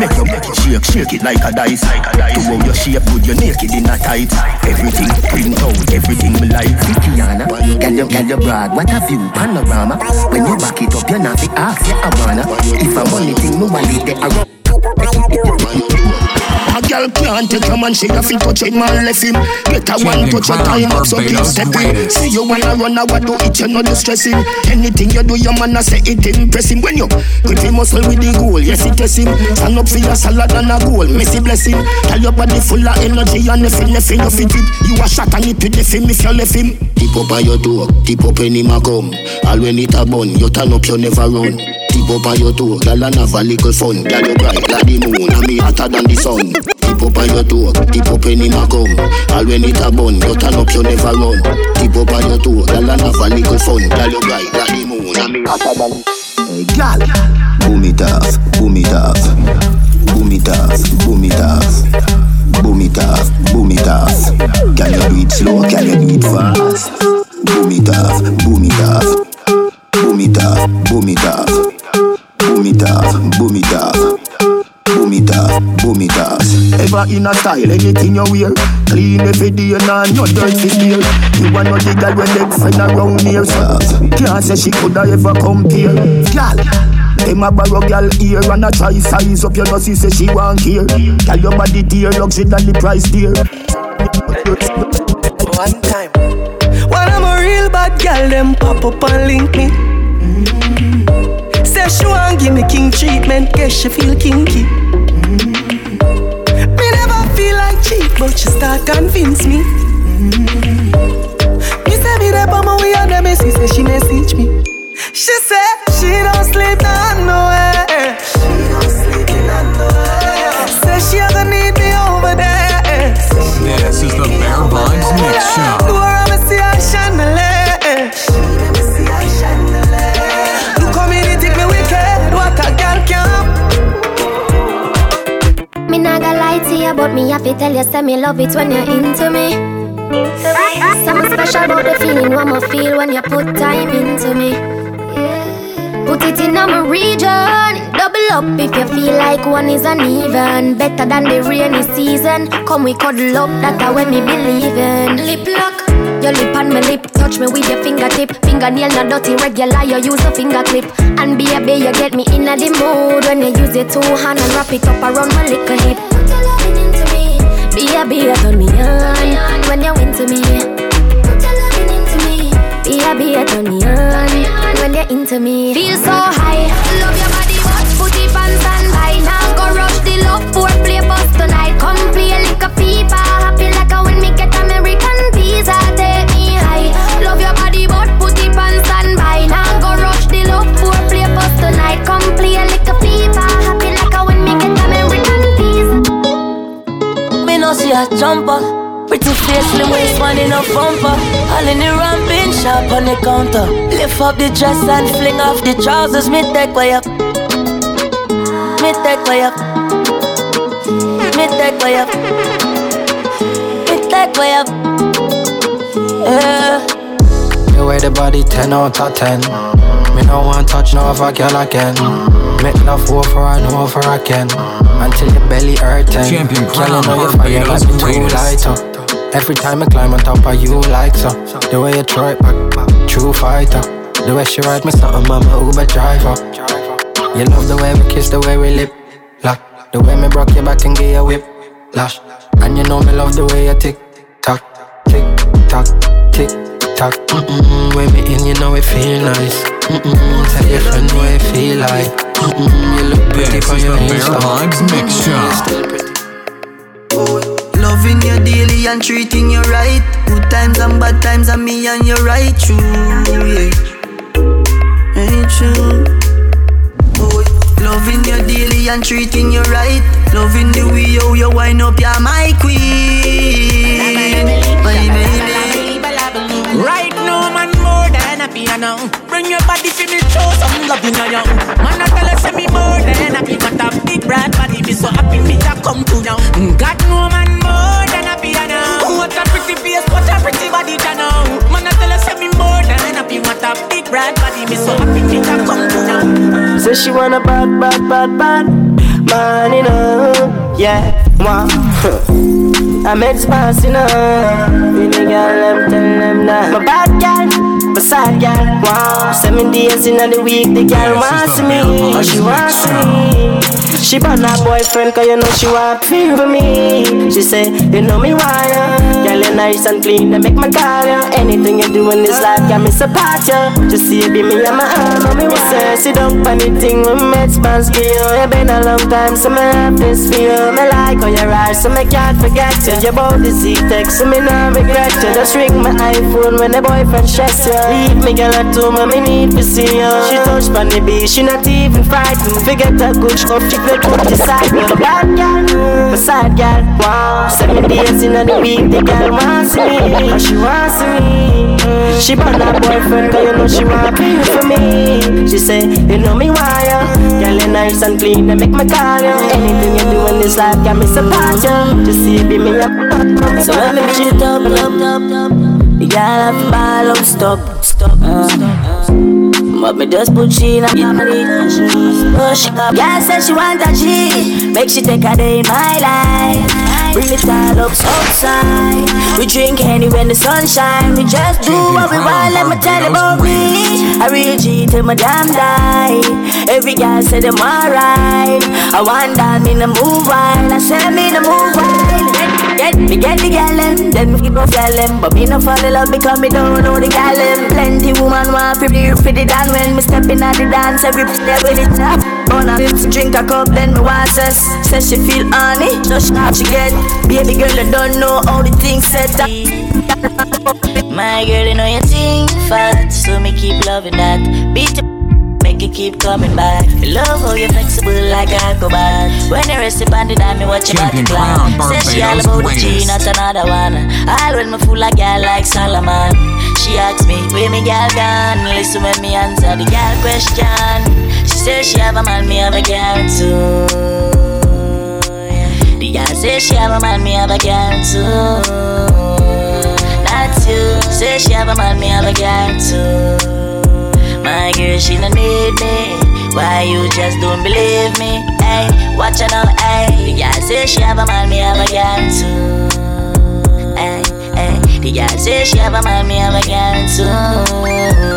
Make you, make you shake, shake it like a dice. To how you shape good, you naked in a tight. Everything print out, everything me like. Fikiana, tell you, tell you broad, what have you, panorama. When you back it up, you not fi ask, you a wanna. If I want anything, no one leave the arrow. A girl can't take a man, she have to touch him and left him. Get a one touch a time up, so please step in. See you wanna run out, do it, you know the stressing. Anything you do, your man a say it impressing. When you grip your muscle with the goal, yes it is him. Stand up for your salad and a goal, messy blessing. Tell your body full of energy and nothing, nothing, you fit it. You a shot and it to the film if you left him. Tip up on your door, tip up when him a come. All when it a bun, you turn up, you never run. Tip up on your toe, girl and have a little fun. Girl you bright like the moon and me hotter than the sun. Tip up on your toe, tip up when him a come. All when it a bun, you turn up you never run. Tip up on your toe, girl and have a little fun. Girl you bright like the moon and me hotter than the sun. Hey girl, boom it off, boom it off. Boom it off, boom it off. Boom it off, boom it off. Can you do it slow, can you do it fast? Boom it off, boom it off. Boom it off, boom it off. Boom it off, boom it off, boom it off, gummy jars. Ever in a style, anything you wear. Clean every day, nah, no dirt fit here. You want no the girl when they friend around here. Can't say she coulda ever compare. Girl, them a borrow girl here and a try size up your nose. You say she want here. Girl, your body dear, luxury than the price dear. One time, when I'm a real bad girl, them pop up and link me. Mm-hmm. Say she want give me king treatment, guess she feel kinky. Mm-hmm. Me never feel like cheap, but she start convince me. Mm-hmm. Me say me there, but my way on the messy, say she message me. She say she don't sleep none nowhere. She don't sleep none nowhere. Say she ever need me over there. This is the Bare Vibes Mix Show. Look how me take me wicked, what a girl can. Me not gonna lie to you, but me have to tell you, say me love it when you're into me. Something special about the feeling what me feel when you put time into me. Put it in my region. Double up if you feel like one is uneven. Better than the rainy season. Come we cuddle up, that's how we believe in. Lip lock, your lip and my lip. Touch me with your fingertip. Fingernail not dirty, regular, you use a finger clip. And baby, you get me in the mood when you use your two hand and wrap it up around my little hip. Put your loving into me. Baby, you turn me on when you're into me. Put your loving into me. Baby, you turn me on when you're into me. Feel so high. Love your body, watch footy pants and buy. Now go rush the love for play bus tonight. Come play like a fever. Happy like a when me get American visa. Take me high. Love your body, watch footy pants and buy. Now go rush the love for play bus tonight. Come play like a fever. Happy like a when me get American visa. Me know she a jumper. Pretty face, the waistband in a bumper. All in the ramping shop on the counter. Lift up the dress and fling off the trousers. Me take way up. Me take way up. Me take way up. Me take way up. Yeah. The way the body ten out of ten. Me no one touch no other girl again. Make love over and over again until your belly hurting. Champion Crown, know if I am like me too lighter. Every time I climb on top of you like so. The way you throw it back, true fighter. The way she ride me something, mama Uber driver. You love the way we kiss, the way we lip lock. The way me broke your back and give you whip lash. And you know me love the way you tick tock, tick tock, tick tock. Mm-mm-mm, when me in you know it feel nice. Mm-mm-mm, tell your friend what it feel like. Mm-mm, you look pretty for your Bare Vibes Mix Show. Loving you daily and treating you right. Good times and bad times and me and you right true, yeah. Ain't true. Boy, loving you daily and treating you right. Loving the way you, you wind up, you're my queen. My baby. Right now, man, more than a piano. Bring your body to me, show some love in your young. Man, I tell you, say me more than a piano. Got a big bright body, be so happy me to come to now. God, no man. What a pretty face, what a pretty body, Jano. Man, I tell her, say me more than happy. What a big bright body, me so happy, me can come to now. So she wanna bad, bad, bad, bad man, you know, yeah, wow. I'm expensive, you know. With the girl, I'm telling them that my bad girl, my sad girl, wow. Seven days in the week, the girl wants me, oh, she wants me. She bought her boyfriend cause you know she want feel for me. She say, you know me why ya. Girl you nice and clean, they make my call ya. Anything you do in this life can miss a part ya. Just see you be me and my arm. Me say, she don't find anything with me expands for you. It been a long time so me have this for you. Me like how you ride so me can't forget ya. Your body see text so me no regret ya. Just ring my iPhone when the boyfriend stress ya. Leave me girl at home and me need to see ya. She touch on the beach, she not even frightened. Forget her good stuff, she put the side girl, bad girl, my side girl, wow. Seven days in a week, the girl wants me, oh, she wants me. She bought her boyfriend, cause you know she want be for me. She say, you know me why ya. Girl you nice and clean, they make my call ya. Anything you do in this life can miss a part ya. Just see you be me up. So when me shit up, up, up, up, the girl have to ball up, stop, stop, stop, stop. up, me just put she in a family. Push up, girl said she want a G. Make she take a day in my life. Bring it all up outside. We drink Henny when the sun shine. We just do what we want, let me tell you about me. I real G till my damn die. Every girl said them alright. I want that, me no move on. I said me no move on. Get me, get the gallon, then me keep on flailing. But me no fall in love because me don't know the gallon. Plenty woman want to be pretty than when me step in at the dance. Every step with it up. Bona lips, drink a cup, then me want sex. Says she feel honey, just how she get. Baby girl, you don't know how the things set up. My girl, you know you think fat, so me keep loving that. Beat the make it keep coming back. Love how you're flexible like alcohol. When you rest upon the dime, you watch your body climb. Says she all about the G, not another one. All when me fool a girl like Solomon. She asks me, where me girl gone? Listen when me answer the girl question. She says she have a man, me have a girl too. The girl says she have a man, me have a girl too. That's you. Says she have a man, me have a girl too. My girl, she don't need me. Why you just don't believe me? Ay, watch her now, ay. The girl say she have a man, me have a girl too. Ay, ay. The girl say she have a man, me have a girl too.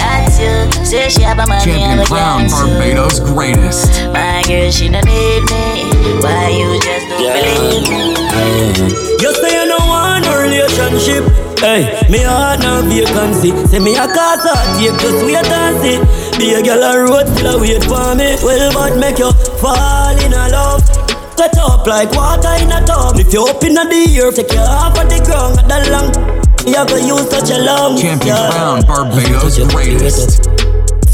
That's you. Say she have a man, me have a girl too. Champion Crown, Barbados greatest. My girl, she don't need me. Why you just don't yeah. believe me? Mm-hmm. You say you don't want a relationship. Hey, me heart now vacancy. Say me a cause heart, you just wait and see. Be a girl a road full of wait for me. Well, but make you fall in a love. Set up like water in a tub. If you open up the earth, take your half of the ground. At the long, you go use such a long. Champion Crown, Barbados greatest.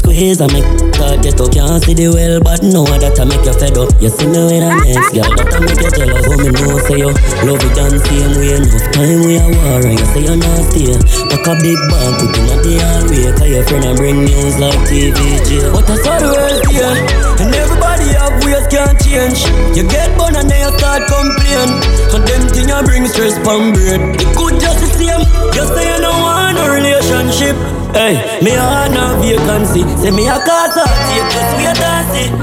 Squeeze and make God get up. Can't see the well, but know that I make you fed up. You see me with a nice girl, that I make you tell us how me know say you. Love it and same way, enough time we are war. And you say you're not stay. Pack a big bag, put in at the hallway. Cause your friend and bring news like T V J. But I saw the world here, and everybody have ways can't change. You get born and then you start complain. And them thing you bring stress from brain. It could just the same, you say you don't want no relationship. Hey, me heart now vacancy. Say me a cause heart, take us we a dancing.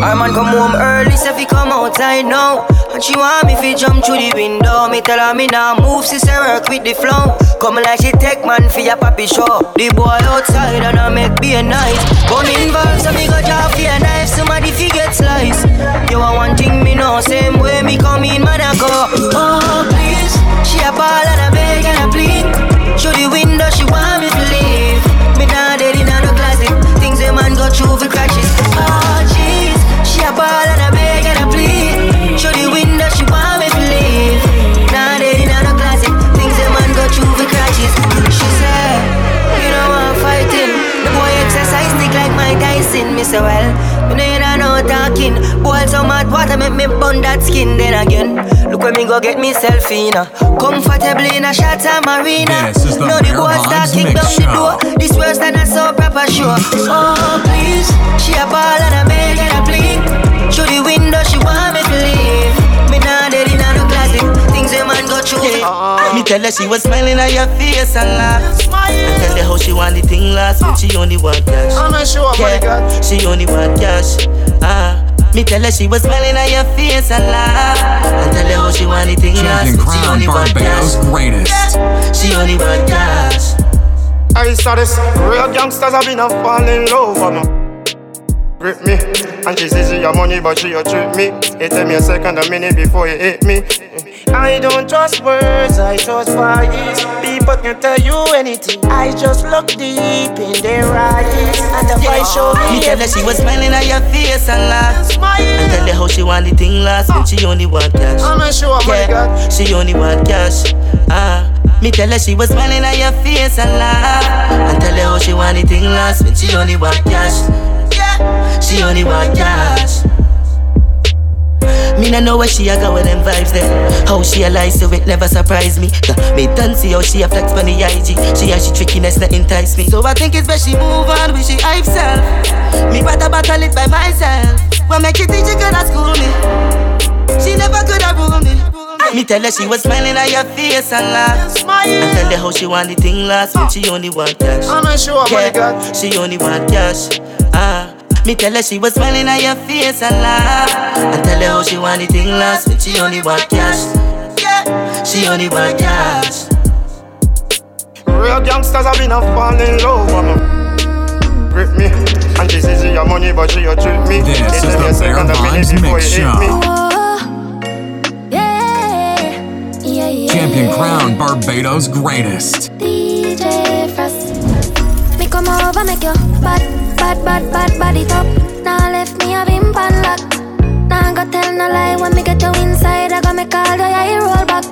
Our man come home early, say fi come outside now. And she want me fi jump through the window. Me tell her me now move, she say work with the flow. Come like she take man fi a papi show. The boy outside and I make be a night. Come involved, so me go draw fi a knife. Somebody fi get slice. You are one thing me know, same way me come in, man I go. Oh please, she a ball and I beg and I plead. Through the window, she want me to leave. Me now dead in no closet. Things a man go through for crashes. Oh jeez, she a ball and I beg and I plead. Through the window, she want me to leave. Now dead in no closet. Things a man go through for crashes. She said, you know I'm fighting. The boy exercise stick like Mike Tyson. Me say well, me know you don't know talking. Boil so mad water make me burn that skin. Then again, look when me go get myself in a comfortably in a shatter marina. Yes, no, the boy start kick down the door. This worse than a so proper sure. Oh please, she a ball and I beg and I plead. Through the window she want me to leave. Me nah dead in a no closet. Things a man go through. Yeah. Oh. Me tell her she was smiling at your face and laugh. Smile. I tell her how she want the thing last, but she only want cash. I'm not sure about that. She only want cash. Ah. Me tell her she was smiling at your face a lot. I tell her how she want the thing last. She only want cash. She only want cash. I saw this. Real gangsters have been a falling love for me. Rip me. And she says she your money but she a treat me. It take me a second a minute before you hit me. I don't trust words, I trust vibes. People can tell you anything. I just look deep in their eyes. And the voice show me. Me tell her she was smiling at your face and laugh. And tell her how she want the thing last, but she only want cash. I'm not sure about that. She only want cash. Ah. Me tell her she was smiling at your face and laugh. And tell her how she want the thing last, but she only want cash. Yeah. She only want cash. Me nah know where she a go with them vibes there. How she a lie so it never surprise me. Me done see how she a flex on the I G. She has she trickiness that entice me. So I think it's best she move on with she hype self. Me better battle it by myself. What make you think she coulda school me? She never coulda rule me. Me tell her she was smiling at your face and laugh. I tell her how she want the thing last, but she only want cash. I'm not sure about that. She only want cash. Ah. Me tell her she was smiling at your face and laugh. I tell her how she want the thing last, but she only want cash. She only want cash. Real gangsters have been a fall in love, woman. Grip me, and this is your money, but she a treat me. This is the Bare Vibes Mix Show. Champion Crown, Barbados' greatest. D J Frost. Me come over, make your bad, bad, bad, bad body top. Now left me a bimp and lock. Now I go tell no lie, when me get you inside, I go make all the eye roll back.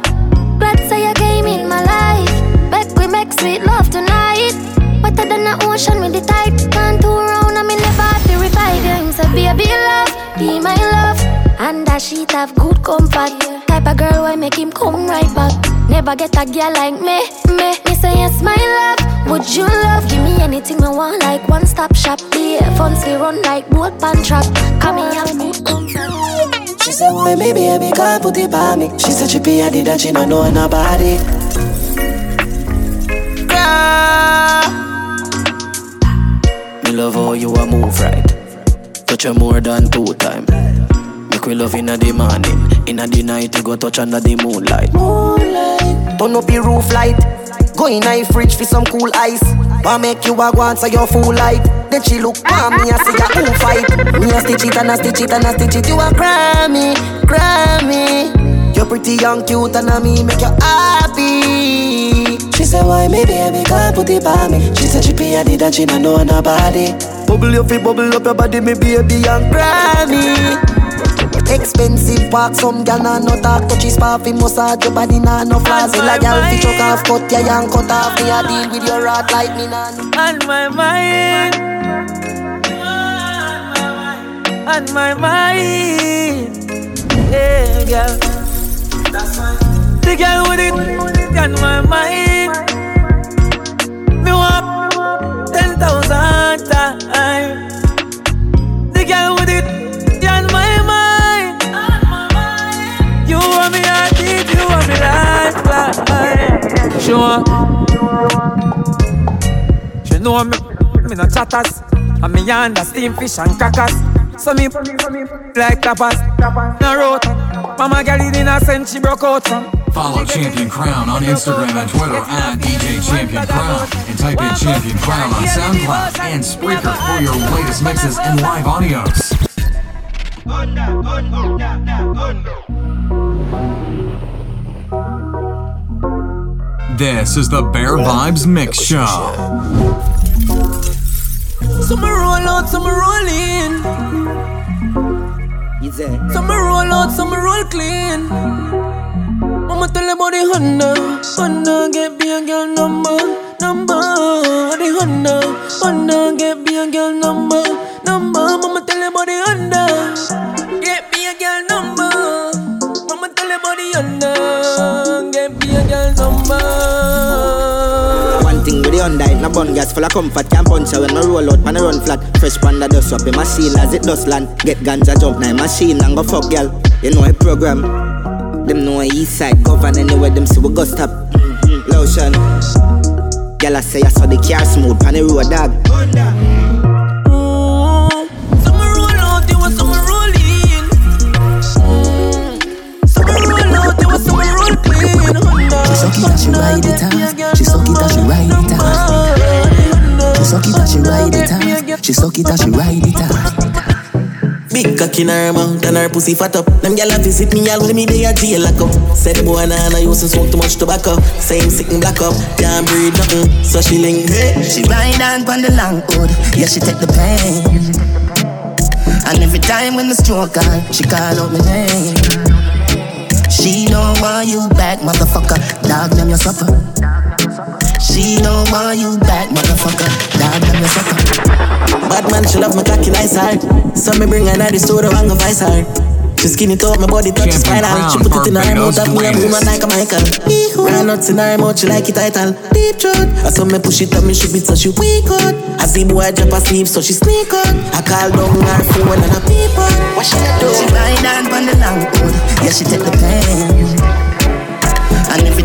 Glad say you came in my life. Back we make sweet love tonight. Wetter than the ocean with the tide. Can't turn round, I'm in the bath to revive you. Him say, baby love, be my love. And that she'd have good comfort. Type of girl why make him come right back. Never get a girl like me, me. Me say yes my love, would you love? Give me anything I want like one stop shop. The funds we run like boat pan trap. Come here. She said why me baby girl put it by me. She said she be a did that she don't know nobody. Yeah. Me love how you a move right. Touch her more than two time. We love in the morning, in the night you go touch under the moonlight. Moonlight. Turn up your roof light. Go in the fridge for some cool ice. But make you a go answer your full life. Then she look for me and see ya who fight. Me a stitch it and a stitch it and a stitch it. You a cry me, cry me. You're pretty young, cute and a me make you happy. She said why me baby can't put it by me. She said she be a did and she don't know nobody. Bubble your feet, bubble up your body. Me baby and cry me. Expensive park, some gal na no talk. Touchy spa fi massage your body na no flaws. Illa gal fi choke off, cut your hand, cut off. Me a deal with your heart like me na no. On my mind, on my mind, yeah, girl. That's mine. The girl with it on my mind. Me want ten thousand times. The girl with it. She know me, me no chatters. And me and the steam fish and cacas. So me like tapas. No road. Mama girl in a sense she broke out from. Follow Champion Crown on Instagram and Twitter at D J Champion Crown. And type in Champion Crown on SoundCloud and Spreaker for your latest mixes and live audios. This is the Bare Vibes Mix Show. Some roll out, some roll in. Some roll out, some roll clean. Mama tell about the Honda. Honda get be a girl number, number. The Honda, Honda get be a girl number, number. Mama tell about the Honda. Get be a girl number. Mama tell about the Honda. Get be a girl number. Hyundai, na bun gas full of comfort. Can't punch her when I roll out and I run flat. Fresh panda dust up in machine as it does land. Get ganja jump na machine and go fuck girl. You know I program. Them know I east side govern anywhere them see we go stop. Mm-hmm. Lotion. Girl I say I saw the car smooth pan the road dog. Some roll out, they was some roll in. Some roll out, they was some roll clean. She suck it as she ride it off. She suck it as she ride it off. She suck it as she ride it off. She suck it as she ride it off. Big cock in her mouth and her pussy fat up. Them gyal a visit me all with me they a jail lock up. Said boy nah nah use and smoke too much tobacco. Say him sick and black up, can't breathe nothing. So she link hey. She ride on pon the long hood, yeah she take the pain. And every time when the stroke on, she call out my name. She don't want you back, motherfucker. Dog them your supper. She don't want you back, motherfucker. Dog them your supper. Bad man, she love my cocky nice hard. So me bring her to the store and go vice hard. She skin it up, my body touch her spine hard. She put it in her mouth, that me a woman like a Michael. Run nuts in her mouth, she like it title. Deep throat. I saw me push it up, me shoot it so she weak out. I see boy drop asleep, so she sneak out. I call down her phone and I peep out. She ride on the long road, yeah she take the pain.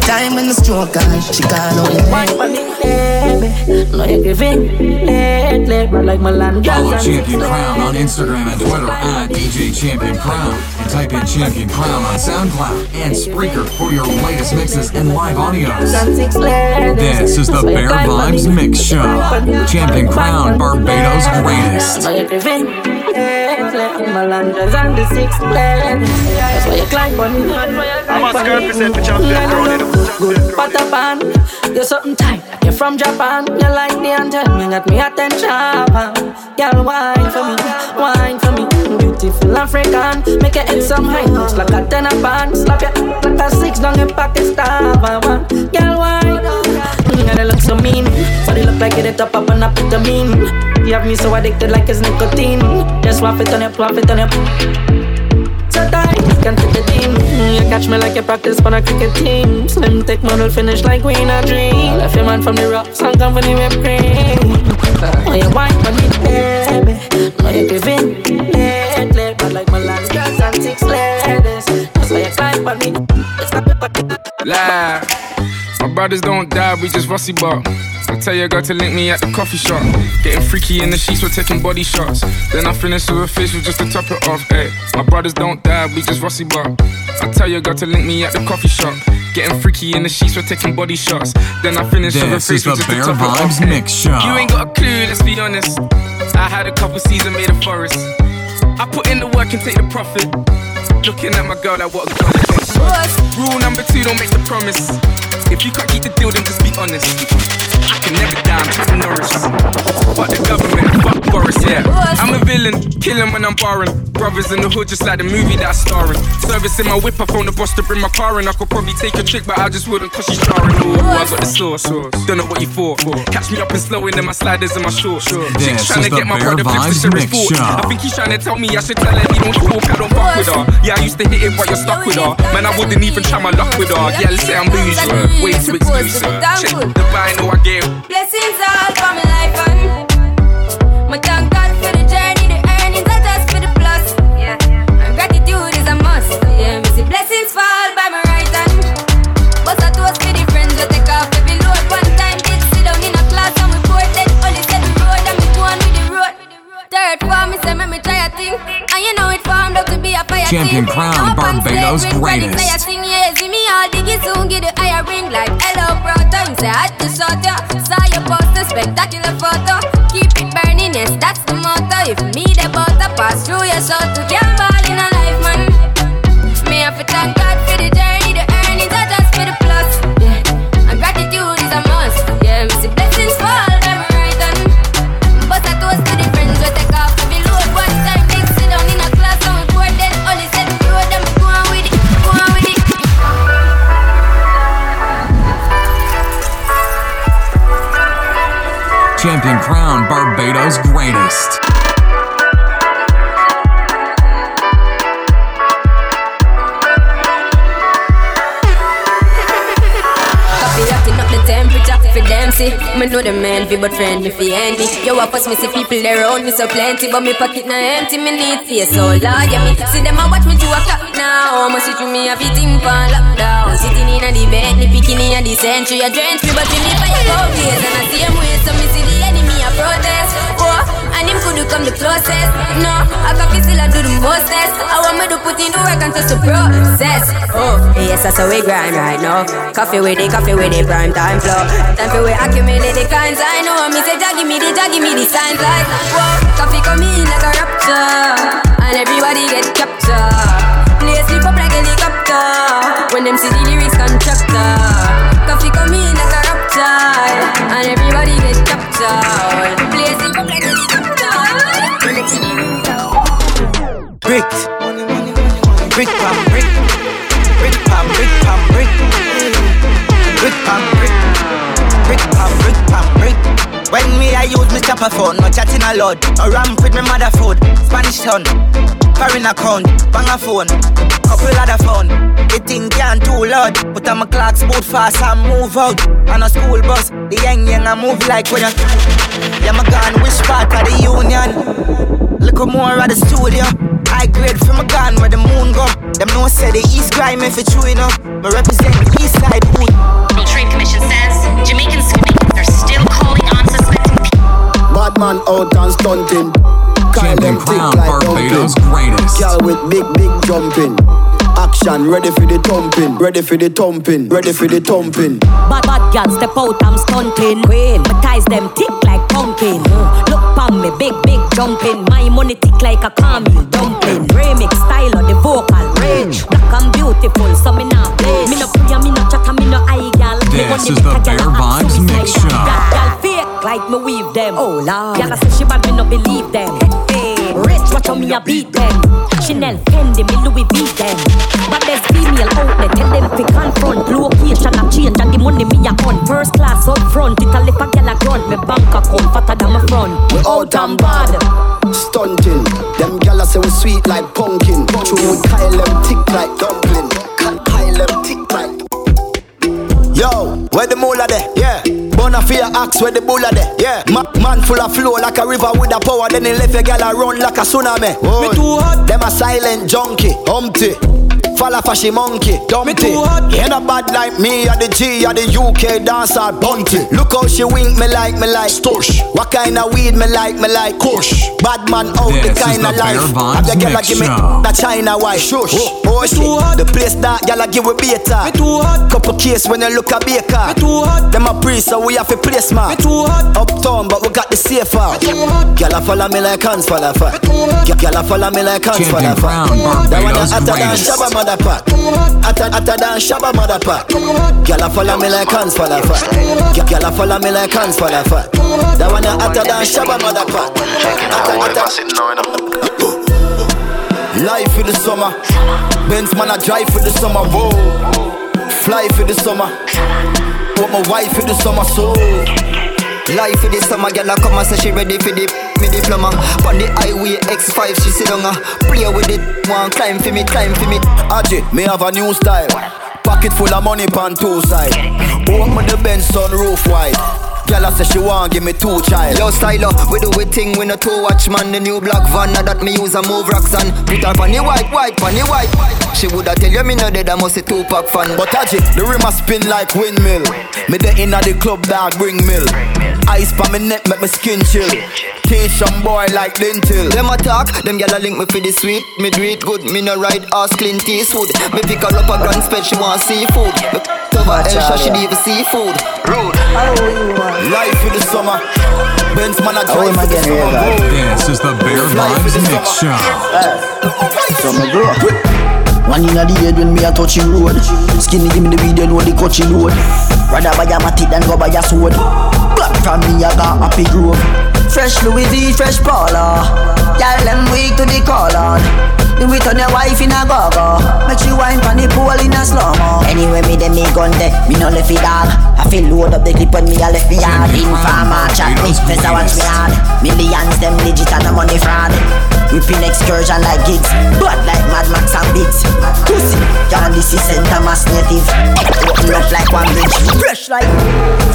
Time and the stroke, guys. She got all the money. No, you're giving. Like my land. Follow Champion Crown on Instagram and Twitter at D J Champion Crown. And type in Champion Crown on SoundCloud and Spreaker for your latest mixes and live audios. This is the Bare Vibes Mix Show. Champion Crown, Barbados' greatest. You're something tight. You're from Japan. You like me and tell me that me attention. Girl, wine for me, wine for me. Beautiful African, make it in some high. Looks like a ten a band. Slap your like a six down in Pakistan. Girl, wine. And they look so mean, so they look like it at top up and up with the mean. You have me so addicted like it's nicotine. Just swap it on your, swap it on your. So tight, can't take the team. You catch me like a practice for a cricket team. Slim tech model finish like we in a dream. Left your man from the rock, some company with cream. Oh, you white for me, baby. No, you giving lately. But like my last girls and six ladies. That's why you climb for me. It's not the fucking my brothers don't die, we just rusty bar. I tell your girl to link me at the coffee shop. Getting freaky in the sheets, we're taking body shots. Then I finish with a facial just to top it off, eh. My brothers don't die, we just rusty bar. I tell your girl to link me at the coffee shop. Getting freaky in the sheets, we're taking body shots. Then I finish this with a facial just to top it off, eh. You ain't got a clue, let's be honest. I had a couple seasons made a forest. I put in the work and take the profit. Looking at my girl, like what a girl is. Rule number two, don't make the promise. If you can't keep the deal, then just be honest. I can never die, I'm Chuck Norris. Fuck the government, fuck Boris, yeah. I'm a villain, killing when I'm barring. Brothers in the hood, just like the movie that I star in. Servicing my whip, I phone the boss to bring my car in. I could probably take a trick, but I just wouldn't, cause she's jarring. Ooh, I got the sauce, don't know what you for. Catch me up and slow in then my sliders and my shorts. Chick's trying to get my brother flips to share his fort. I think he's trying to tell me I should tell her he don't talk, I don't fuck with her. Yeah, I used to hit it, but you're stuck with her. Man, I wouldn't even try my luck with her. Yeah, let's say I'm bougie. Way too exclusive. Check the vinyl I gave. Blessings all for my life and my thank God for the journey, the earnings are just for the plus. Yeah, and gratitude is a must. Yeah, we see blessings fall by my right hand. But I toast for the friends we take off every load. One time kids sit down in a class and we bored. Then only said we road and we go on with the road. Third form me say me me try a thing, and you know it formed up to be a fire thing. Champion Crown, Barbados' greatest. Soon get the higher ring like hello brother. You say I had to shut ya. Saw your poster, spectacular photo. Keep it burning, yes, that's the motto. If me the butter pass through your soul to get ball in a life, man. Me have to thank God for the journey, the earnings are just for the plus. Yeah, and gratitude is a must. Yeah, we see blessings fall by my right hand. But I toast to the friends we take off every load. One time kids sit down in a class and we bored. Then only said we road and we go on with it, go on with it. Champion Crown, Barbados' greatest. See, me know the man fi, but friendly fi handy. Yo, I pass me see people around me so plenty, but me pocket na empty. Me need fi so loud, yeah. Me see them a watch me do a clap now. Almost it to me a fi thing pon lockdown. Sitting in a the Bentley, picking in a the century. I drench me, but fi me fire go blaze. And I see him waste, so me see the enemy a protest. Oh, and him could come the closest. No, I can fi still a do the mostest. I want me to put in the work and touch the process. Oh, yes, that's how we grind right now. Coffee with it, coffee with it, prime time flow. Time for we I accumulate the kinds I know. Me say jaggy me the jaggy me the signs like whoa. Coffee come in like a rapture, and everybody get captured. Play slip up like helicopter when them see the lyrics contractor. Coffee come in like a rapture, and everybody get captured. Play slip up like helicopter. Brick, brick pop, brick, brick pop, brick pop, brick, brick pop, brick. Brick pop, brick pop, brick. When me I use me chopper phone, no chatting a lot. I ramp with me mother food, Spanish town, foreign account, banger phone, couple other phone. The thing can't too loud, but I'm a clock's boot fast and move out. On a school bus, the young young I move like when you. Yeah, my gun, which part of the union? Look more at the studio. high grade from a gun where the moon go. Them no say the east grime if it's true enough. But represent the east side food. Trade Commission says Jamaican skinnies are still calling on suspecting people. Bad man out and stunting. Champion Crown, Barbados greatest. Girl with big, big jumping. Action, ready for the thumping, ready for the thumping, ready for the thumping. Bad, bad girl, step out, I'm stunting. Queen, my ties them thick like pumpkin. Mm. Look pon me, big, big jumping. My money thick like a caramel dumpling. Remix style of the vocal range. Black and beautiful, so me not place. Me no puya, me no chatter, me no eye girl. This is the Bare Vibes Mix Show. Girl fake like me weave them. Oh lord, girl I say she bad, me no believe them. Hey, rich, watch how me a beat them. Chanel, Fendi, me Louis V them. But there's female out there, tell them to confront. Location a change and the money me a on. First class up front, it a lip a gal a grunt. Me bank account fatter than my front. We out and bad, stunting. Them gal a say we sweet like pumpkin. True with Kyle them tick like dumpling. Kyle them tick like. Yo, where the moolah there? Yeah. Bonafia axe where the bulla there? Yeah. Ma- man full of flow like a river with a power. Then he left a gal a run like a tsunami. Oh. Me too hot. Them a silent junkie. Humpty. Falla fashy monkey, dumpty. You ain't a bad like me, or the G, or the U K dancer, bunty. Look how she wink me like, me like, stush. What kind of weed me like, me like, kush. Bad man out, this the kind of life. Have the girl give me the China wife, shush. Oh, oh she, the place that y'all give we beta. Me too hot. Couple case when you look a baker. Me too hot. Them a priest, so we have a place, man. Me too hot. Uptown, but we got the safe out. Y'all follow me like hands follow fat. Y'all follow me like hands follow fat. That one is hotter than Shabba man. Atta atta dan shabba mother pack. Gyal follow me like hands follow fat. Gyal follow me like hands follow fat. That one atta dan shabba mother pack. Life for the summer. Benz man I drive for the summer. Whoa. Fly for the summer. Put my wife for the summer so. Life for the summer, gyal a come and say she ready for the me diploma. On the highway X five, she sit down. Play with it, one climb for me, climb for me. Aji, me have a new style. Pocket full of money pan two side. Walk with the Benz sunroof wide. Gyal a say she want give me two child. Yo styler, we do we thing, we no two watch man. The new black van, now that me use a move rocks and put her on the white, white, on the white. She woulda tell you me no dead, I must a two pack fan. But Aji, the rim a spin like windmill. Me the inna the club dog bring mill. Ice pa me neck make me skin chill. Teach some boy like dental. Them attack, them gyal a link me for the sweet. Me do it good, me no ride ass clean teaswood. Me pick her up a grand spec, she want seafood. Me cover Elsha, she leave seafood. Rude. Life for the summer. Benz man a drive for the summer. This is the Bare Vibes Mix Show. Summer girl. One in the head when me a touchy road. Skinny give me the video know the coachy load. Rather buy a matic than go buy a sword. Black from me I got happy grove. Fresh Louis V, fresh Paula. Y'all them weak to the call on. Then we turn your wife in a go-go. Make you wine from the pool in a slow-mo. Anyway me them me gun there, me no left it all. I feel load up the clip on me I left me hard. Informer chat this place I watch me hard. Millions them legit and the money fraud. We pin excursion like gigs, but like Mad Max and Beats. Pussy, y'all this is center mass native. Open up like one bitch. Fresh like,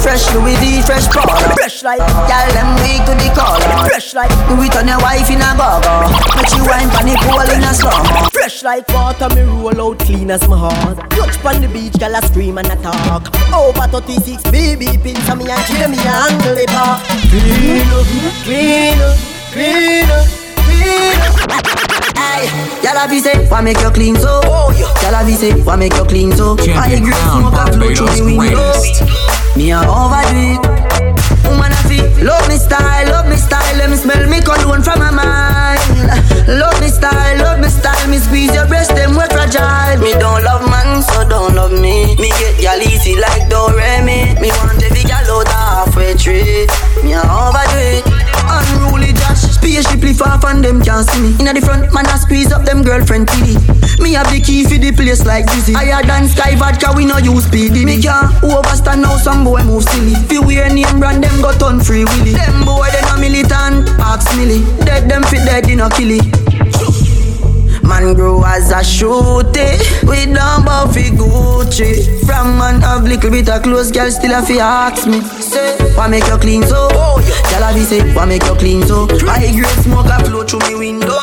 fresh Louis V, fresh Paula. Fresh like, y'all them weak to the call. Fresh like, we turn your wife in a burger. But you wine pan the pool in a slum. Fresh like water, me roll out clean as my heart. Touch pan the beach, y'all a scream and a talk. Over thirty-six, baby pins on me and kill me and handle it up. Clean up, clean up, clean up. Ay, y'all be say, why make you clean so? Y'all be say, why make you clean so? I agree, smoke a flow through the window. Me a overdo it. Woman a fit. Love me style, love me style. Let me smell me cologne from my mind. Love me style, love me style. Me squeeze your breast, them we fragile. Me don't love man, so don't love me. Me get y'all easy like Doremi. Me want every y'all out halfway tree. Me a overdo it. Unruly Josh, spaceshiply far from them can't see me. Inna the front, man I squeeze up them girlfriend T D. Me have the key for the place like Dizzy. Higher than Sky Vodka, we no use P D. Me can't overstand now some boy move silly. Fi wear name brand, them got on free willy. Them boy they no militant, ask milly. Dead them fit dead, they no killy. Man grow as a shooty. We don't buffy Gucci. From man have little bit of clothes, girl still have to ask me. Say, why make you clean so? Y'all have to say, why make you clean so? I agree, smoke a flow through me window.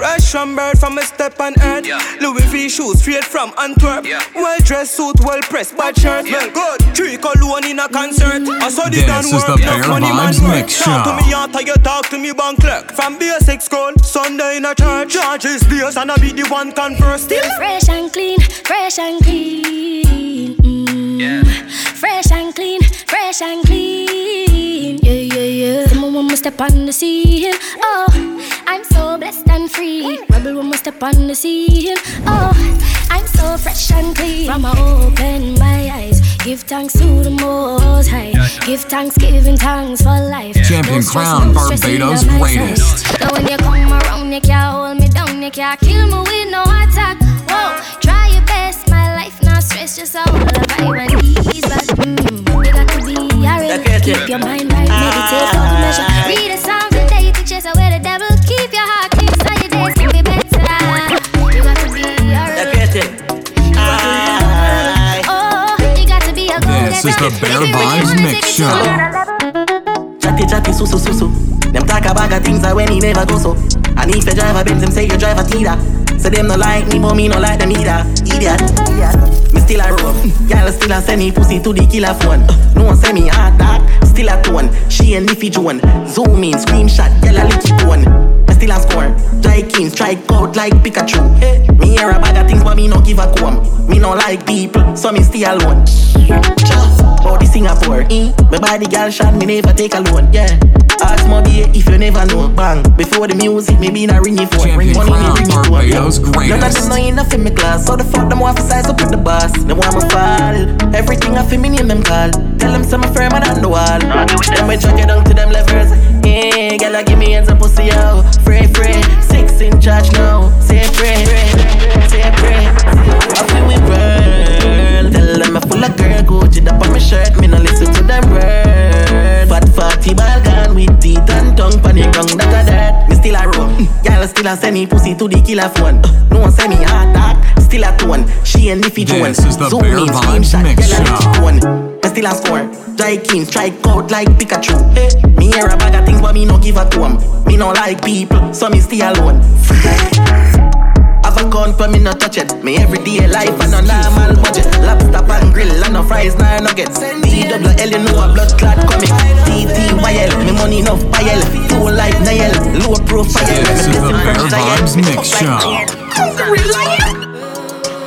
Fresh from birth, from a step on earth. Yeah. Louis V shoes, straight from Antwerp. Yeah. Well dressed suit, well pressed, bad shirt. Yeah. Well good, three cologne in a concert. I saw the done work, no money man work. Talk to me after you talk to me, bank clerk. From basic school, Sunday in a church. Charges beers and I be the one converse. Still fresh and clean, fresh and clean. Mm. Yeah. Fresh and clean, fresh and clean. Yeah, yeah, yeah. Some woman must step on the scene. Oh, I'm so blessed and free. Rebel woman step on the scene. Oh, I'm so fresh and clean. From I open my eyes, give thanks to the Most High. Give thanks, giving thanks for life. Champion Crown, Barbados greatest. So when you come around, you can't hold me down. You can't kill me with no attack. Whoa, try your best, my life not stress. Just all the vibe and ease, but mm, you got to be real. Keep your mind right, meditate for the measure. Read a Psalms a day, teaches us where the devil. Keep your heart clean so your days can be better. You got to be a real. Oh, you got to be a good. This is the Bare Vibes Mix Show. Chatty chatty so so so so. Them talk about the things that when he never go so. And if you drive a Benz, them say you drive a Tida. So them no like me, but me no like them either. Idiot, idiot. Me still a rope. Y'all still a send me pussy to the killer phone. No one send me hard dog, still a tone. She and Leafy Joan. Zoom in, screenshot, y'all a licky tone. Still a score, try king, strike out like Pikachu. Hey. Me hear a bag of things, but me no give a comb. Me no like people, so me stay alone. About the Singapore, eh? Me buy the girl shot, me never take a loan. Yeah, ask money if you never know. Bang, before the music, me be in a ringy phone. Champion Crown, Barbados greatest. None of them no enough in me class, so the fuck them want to size up with the boss. Them want me fall, everything I feel me name them call. Tell them some firm and on the wall. Then we chuck it down to them levers. Eh, girl, I give me hands and pussy out. Free, free, six in charge now. Say free, say free. I feel we burn. Tell them I full of girl, Gucci up on my shirt. Me no listen to them words. Fat fatty Balkan with teeth and tongue, panic on the dirt. Me still a rope. Y'all still a send me pussy to the killer phone. No one send me hard dog, still a tone. She and Leafy Joan. This is the Bare Vibes Mix Show. Me still a score. Try king, strike out like Pikachu. Hey. Me hear a bag of things, but me no give a comb. Me no like people, so me stay alone. Have a gun, but me no touch it. Me everyday life and a normal budget. Lobster and grill and no fries, no nuggets. D W L, you know a blood clot coming. T T Y L, me money enough pile. Full life Niall, low profile. This is the Bare Vibes Mix Show.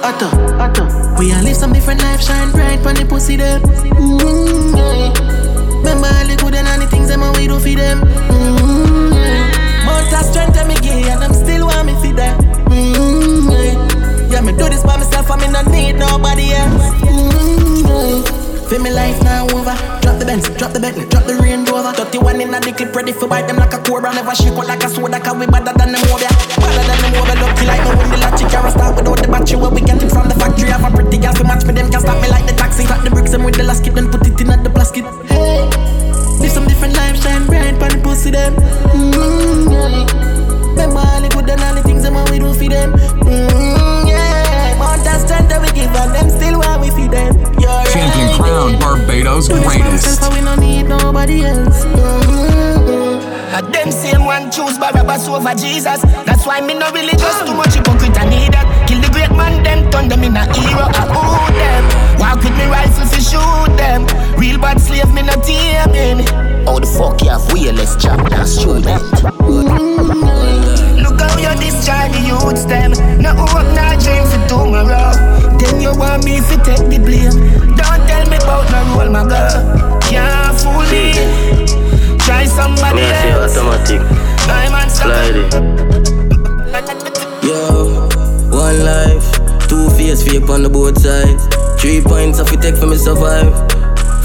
Otto, Otto. We all live some different life, shine bright pon the pussy them. Mm-hmm, yeah. Remember all the good and all the things them we do for them. Mm-hmm, yeah. Mount of strength and me give, and I'm still want me for that. Mm-hmm, yeah. Yeah, me do this by myself, I me not need nobody else. Mm-hmm, yeah. Feel me life now over. Drop the Benz, drop the Bentley, drop the Range Rover. thirty-one in a the clip, ready for bite them like a cobra. Never shake out like a soda, cause we better than them over. Better than them over, lucky like me when the latch. You can't start without the battery, where we get it from the factory. Have a pretty girl to match me, them can't stop me like the taxi. Slap the bricks and with the last kid, then put it in at the basket. Hey, live some different lives, shine bright, pan the pussy them. Mm-hmm, yeah. Remember all the good and all the things them we do for them. Mm-hmm, yeah. Mount of strength that we give and them still where we feed them. You're Champion right. Crown, Barbados greatest. We don't need nobody else. Mm-hmm. At them same one choose Barabbas over Jesus. That's why me no really just too much hypocrite. I need that. Kill the great man, them turn them in a hero. I owe them. Walk with me rifle to shoot them. Real bad slave me no teaming. How the fuck you have fearless chapter student? Mm-hmm. Look how you discharge the youths them. No hope, no dream for tomorrow. Then you want me to take the blame. Don't tell me about no role, my girl. Can't fool me. Try somebody else. Automatic. Slide. Yo, one life, two face fake on the both sides. Three points off it take for me survive.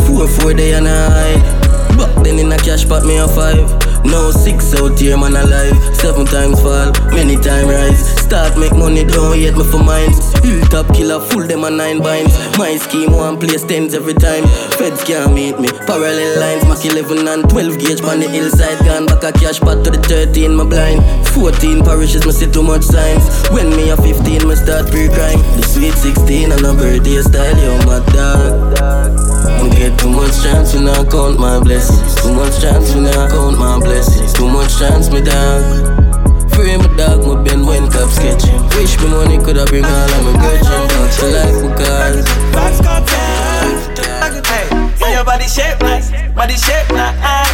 Four four day and a hide. But then in a cash pot me a five. Now six out here man alive. Seven times fall, many times rise. Start make money, don't hate me for mines. Hilltop killer, fool them a nine binds. My scheme one place tens every time. Feds can't meet me, parallel lines. Mac eleven and twelve gauge on the hillside. Gone back a cash pot to the thirteen, my blind. Fourteen parishes, me see too much signs. When me a fifteen, me start pre-crime. The sweet sixteen and a birthday style, yo, my dog. I get too much chance when I count my blessings. Too much chance when I count my blessings. Too much chance, me dog. Free my dog, my Ben. should I bring her like my girl? Down till I forgot. Box cartel. Hey, see your body shape nice, body shape nice.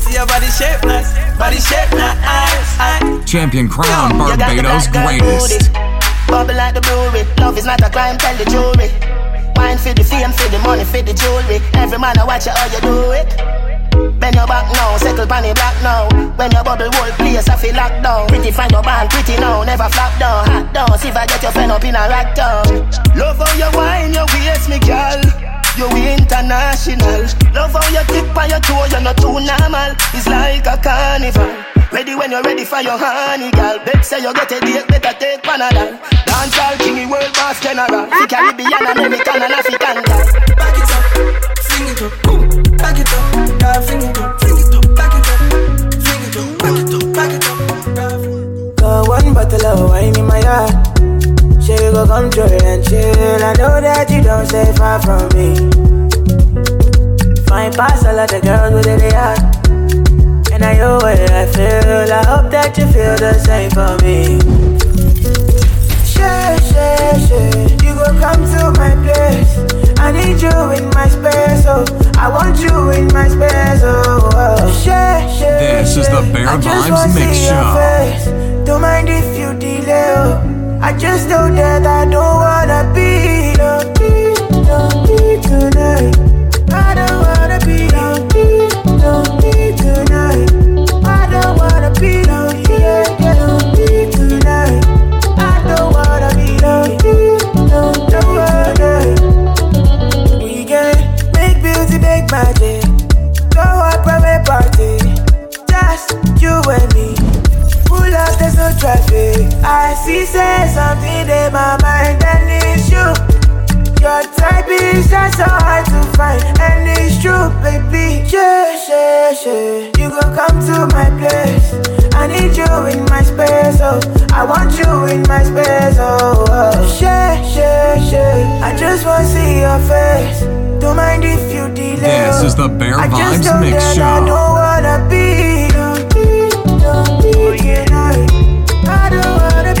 See your body shape nice, body shape nice. Champion Crown, Barbados greatest. Bubble like the brewery. Love is not a crime, tell the jury. Wine for the fame, for the money, for the jewelry. Every man I watch you, how you do it. Bend your back now, settle pan your black now. When your bubble whole place I feel locked down. Pretty find your band, pretty now, never flop down. Hot down, see if I get your friend up in a rack down. Love how you wine, you waste me girl. You international. Love how you tip on your toe, you're not too normal. It's like a carnival. Ready when you're ready for your honey girl. Bet say you get a date, better take Panadol. Dance all kingy, world boss general. The Caribbean, American and African girl. Back it up, sing it up, boom, back it up. Fling it up, fling it up, back it up, fling it up, back it up, back it up. Got one bottle of wine in my heart. She go control and chill. I know that you don't stay far from me. Fine past a lot of girls within the heart. And I know what I feel. I hope that you feel the same for me. Sure, sure, sure. You go come to my place. I need you in my space, oh. I want you in my space, oh. Share, share, this is the Bare Vibes Mix Show. Don't mind if you delay, oh. I just know that I don't wanna be don't be, don't be tonight. I don't wanna be don't be, don't be tonight. I don't wanna be don't be, don't be tonight. I don't wanna be don't be, don't be tonight. Make magic, go up from a party, just you and me. Pull up, there's no traffic. I see, say something in my mind, and it's you. Your type is just so hard to find, and it's true, baby. Yeah, yeah, yeah. You gon' come to my place. I need you in my space, oh. I want you in my space, oh. oh. Yeah, yeah, yeah. I just wanna see your face. Don't mind if you delay. This is the Bare Vibes Mix Show. I don't wanna be, don't be, don't be tonight. I don't wanna be,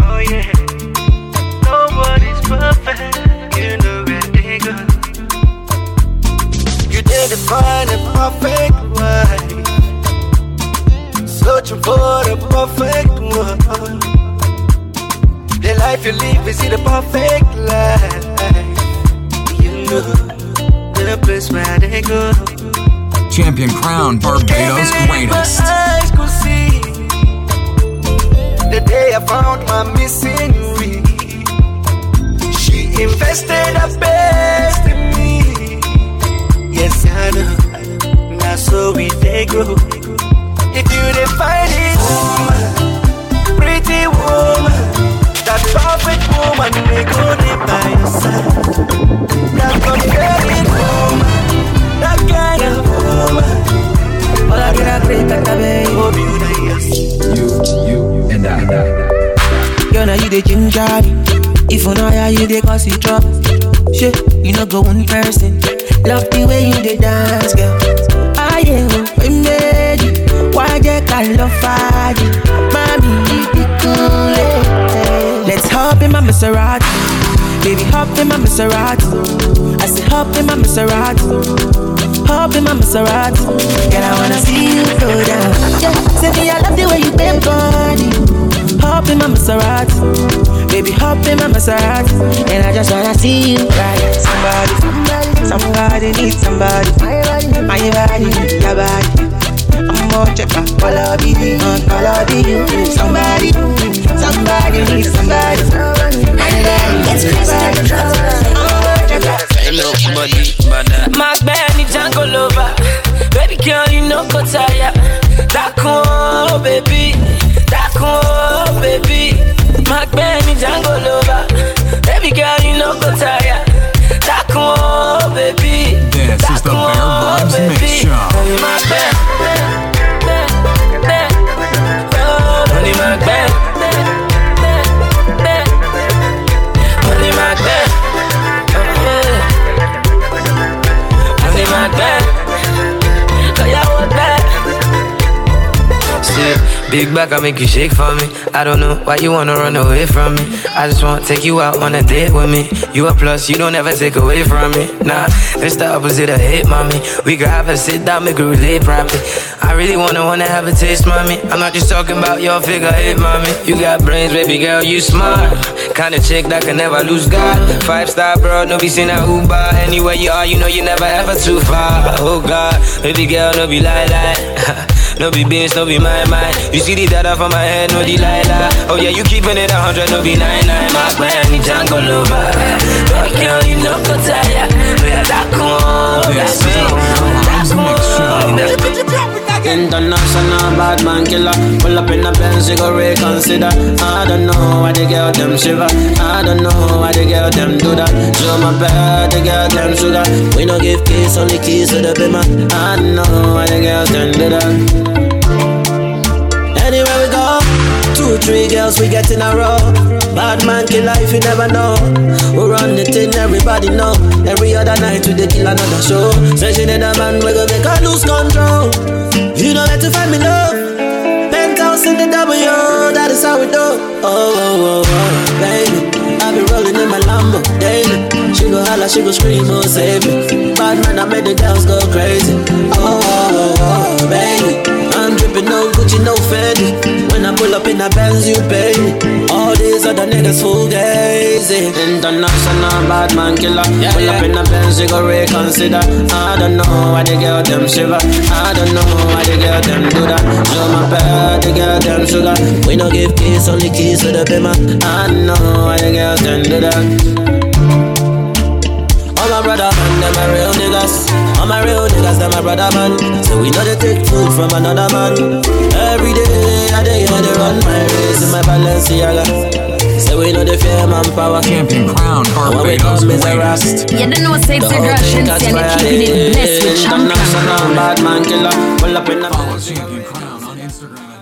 Oh yeah, nobody's perfect. You know it, nigga. You didn't find a perfect wife. Searching for the perfect one. The life you live is the perfect life. You know the place where they go. Champion Crown, Barbados greatest. My eyes could see the day I found my missing ring. She invested her best in me. Yes, I know. Now so we they grow. If you define it, woman, pretty woman. That perfect woman may go live by your side. That perfect woman, that kind of woman. All I can agree that I may hope you that yes. You, you, and I. You know you the ginger. If you know you the cause you trouble. Shit, you know go one person. Love the way you the dance, girl. I am made you. Why they call love for you? Mommy, you be cool. Let's hop in my Maserati. Baby, hop in my Maserati. I say hop in my Maserati. Hop in my Maserati. Girl, I wanna see you go down. Yeah, say me, I love the way you bend body. Hop in my Maserati. Baby, hop in my Maserati. And I just wanna see you ride. Somebody, somebody needs somebody. My body, your body. I'm more checker, follow me, follow me. Somebody. Somebody needs somebody. It's Christian Dior. Hello, buddy, buddy. My Benny Django lover. Baby girl, you know Kotaya. Draco, baby. Draco, baby. My Benny Django lover. Baby girl, you know Kotaya. Draco, baby. This is the Bare Vibes Mix Show. My Ben, Ben, Ben, only my Ben. Cause you want Big back, I make you shake for me. I don't know why you wanna run away from me. I just wanna take you out on a date with me. You a plus, you don't ever take away from me. Nah, it's the opposite of hate, mommy. We could have a sit down, make it relate properly. I really wanna wanna have a taste, mommy. I'm not just talking about your figure eight, mommy. You got brains, baby girl, you smart. Kinda chick that can never lose God. Five star, bro, no be seen at Uber. Anywhere you are, you know you never ever too far. Oh God, baby girl, no be lie lie. No be bitch, no be my mind. You see the data from my head, no Delilah. Oh yeah, you keeping it a hundred, no be nine nine. My brand new Django Lover. But girl, you know go tire. We are that cool, we are sweet. International bad man killer. Pull up in the Benz, you go reconsider. I don't know why the girl them shiver. I don't know why the girl them do that. Show my bad, the girl them sugar. We no give kiss, only kiss to the payment. I don't know why the girls them do that. Anywhere we go, two, three girls we get in a row. Bad man killer if you never know. We run the thing, everybody know. Every other night we dey kill another show. Say she need a man, we go make her lose control. You know where to find me, love. Penthouse in the W, that is how we do. Oh, oh, oh, oh, baby, I be rolling in my Lambo daily. She go holla, she go scream, oh, save me. Bad man, I made the girls go crazy. Oh, oh, oh, oh, baby. I'm dripping no Gucci, no Fendi. When I pull up in a Benz, you pay me. All these other niggas full gazy. International bad man killer. Yeah, pull yeah. up in a Benz, you go reconsider. I don't know why the girl them shiver. I don't know why the girl them do that. Show my bad, the girl them sugar. We no give kiss, only kiss with the payment. I don't know why the girls them do that. All my brother man, them my real niggas. All my real niggas, them my brother man. So we know they take food from another man. Every day, I day, I day run my race in my Balenciaga. So we know they fear man power. Champion Crown, Barabbas, Madonna. You don't know what's safe to rush and send it, keeping it blessed with Champion Crown. Bad man killer, pull up in the Follow Champion Crown on Instagram.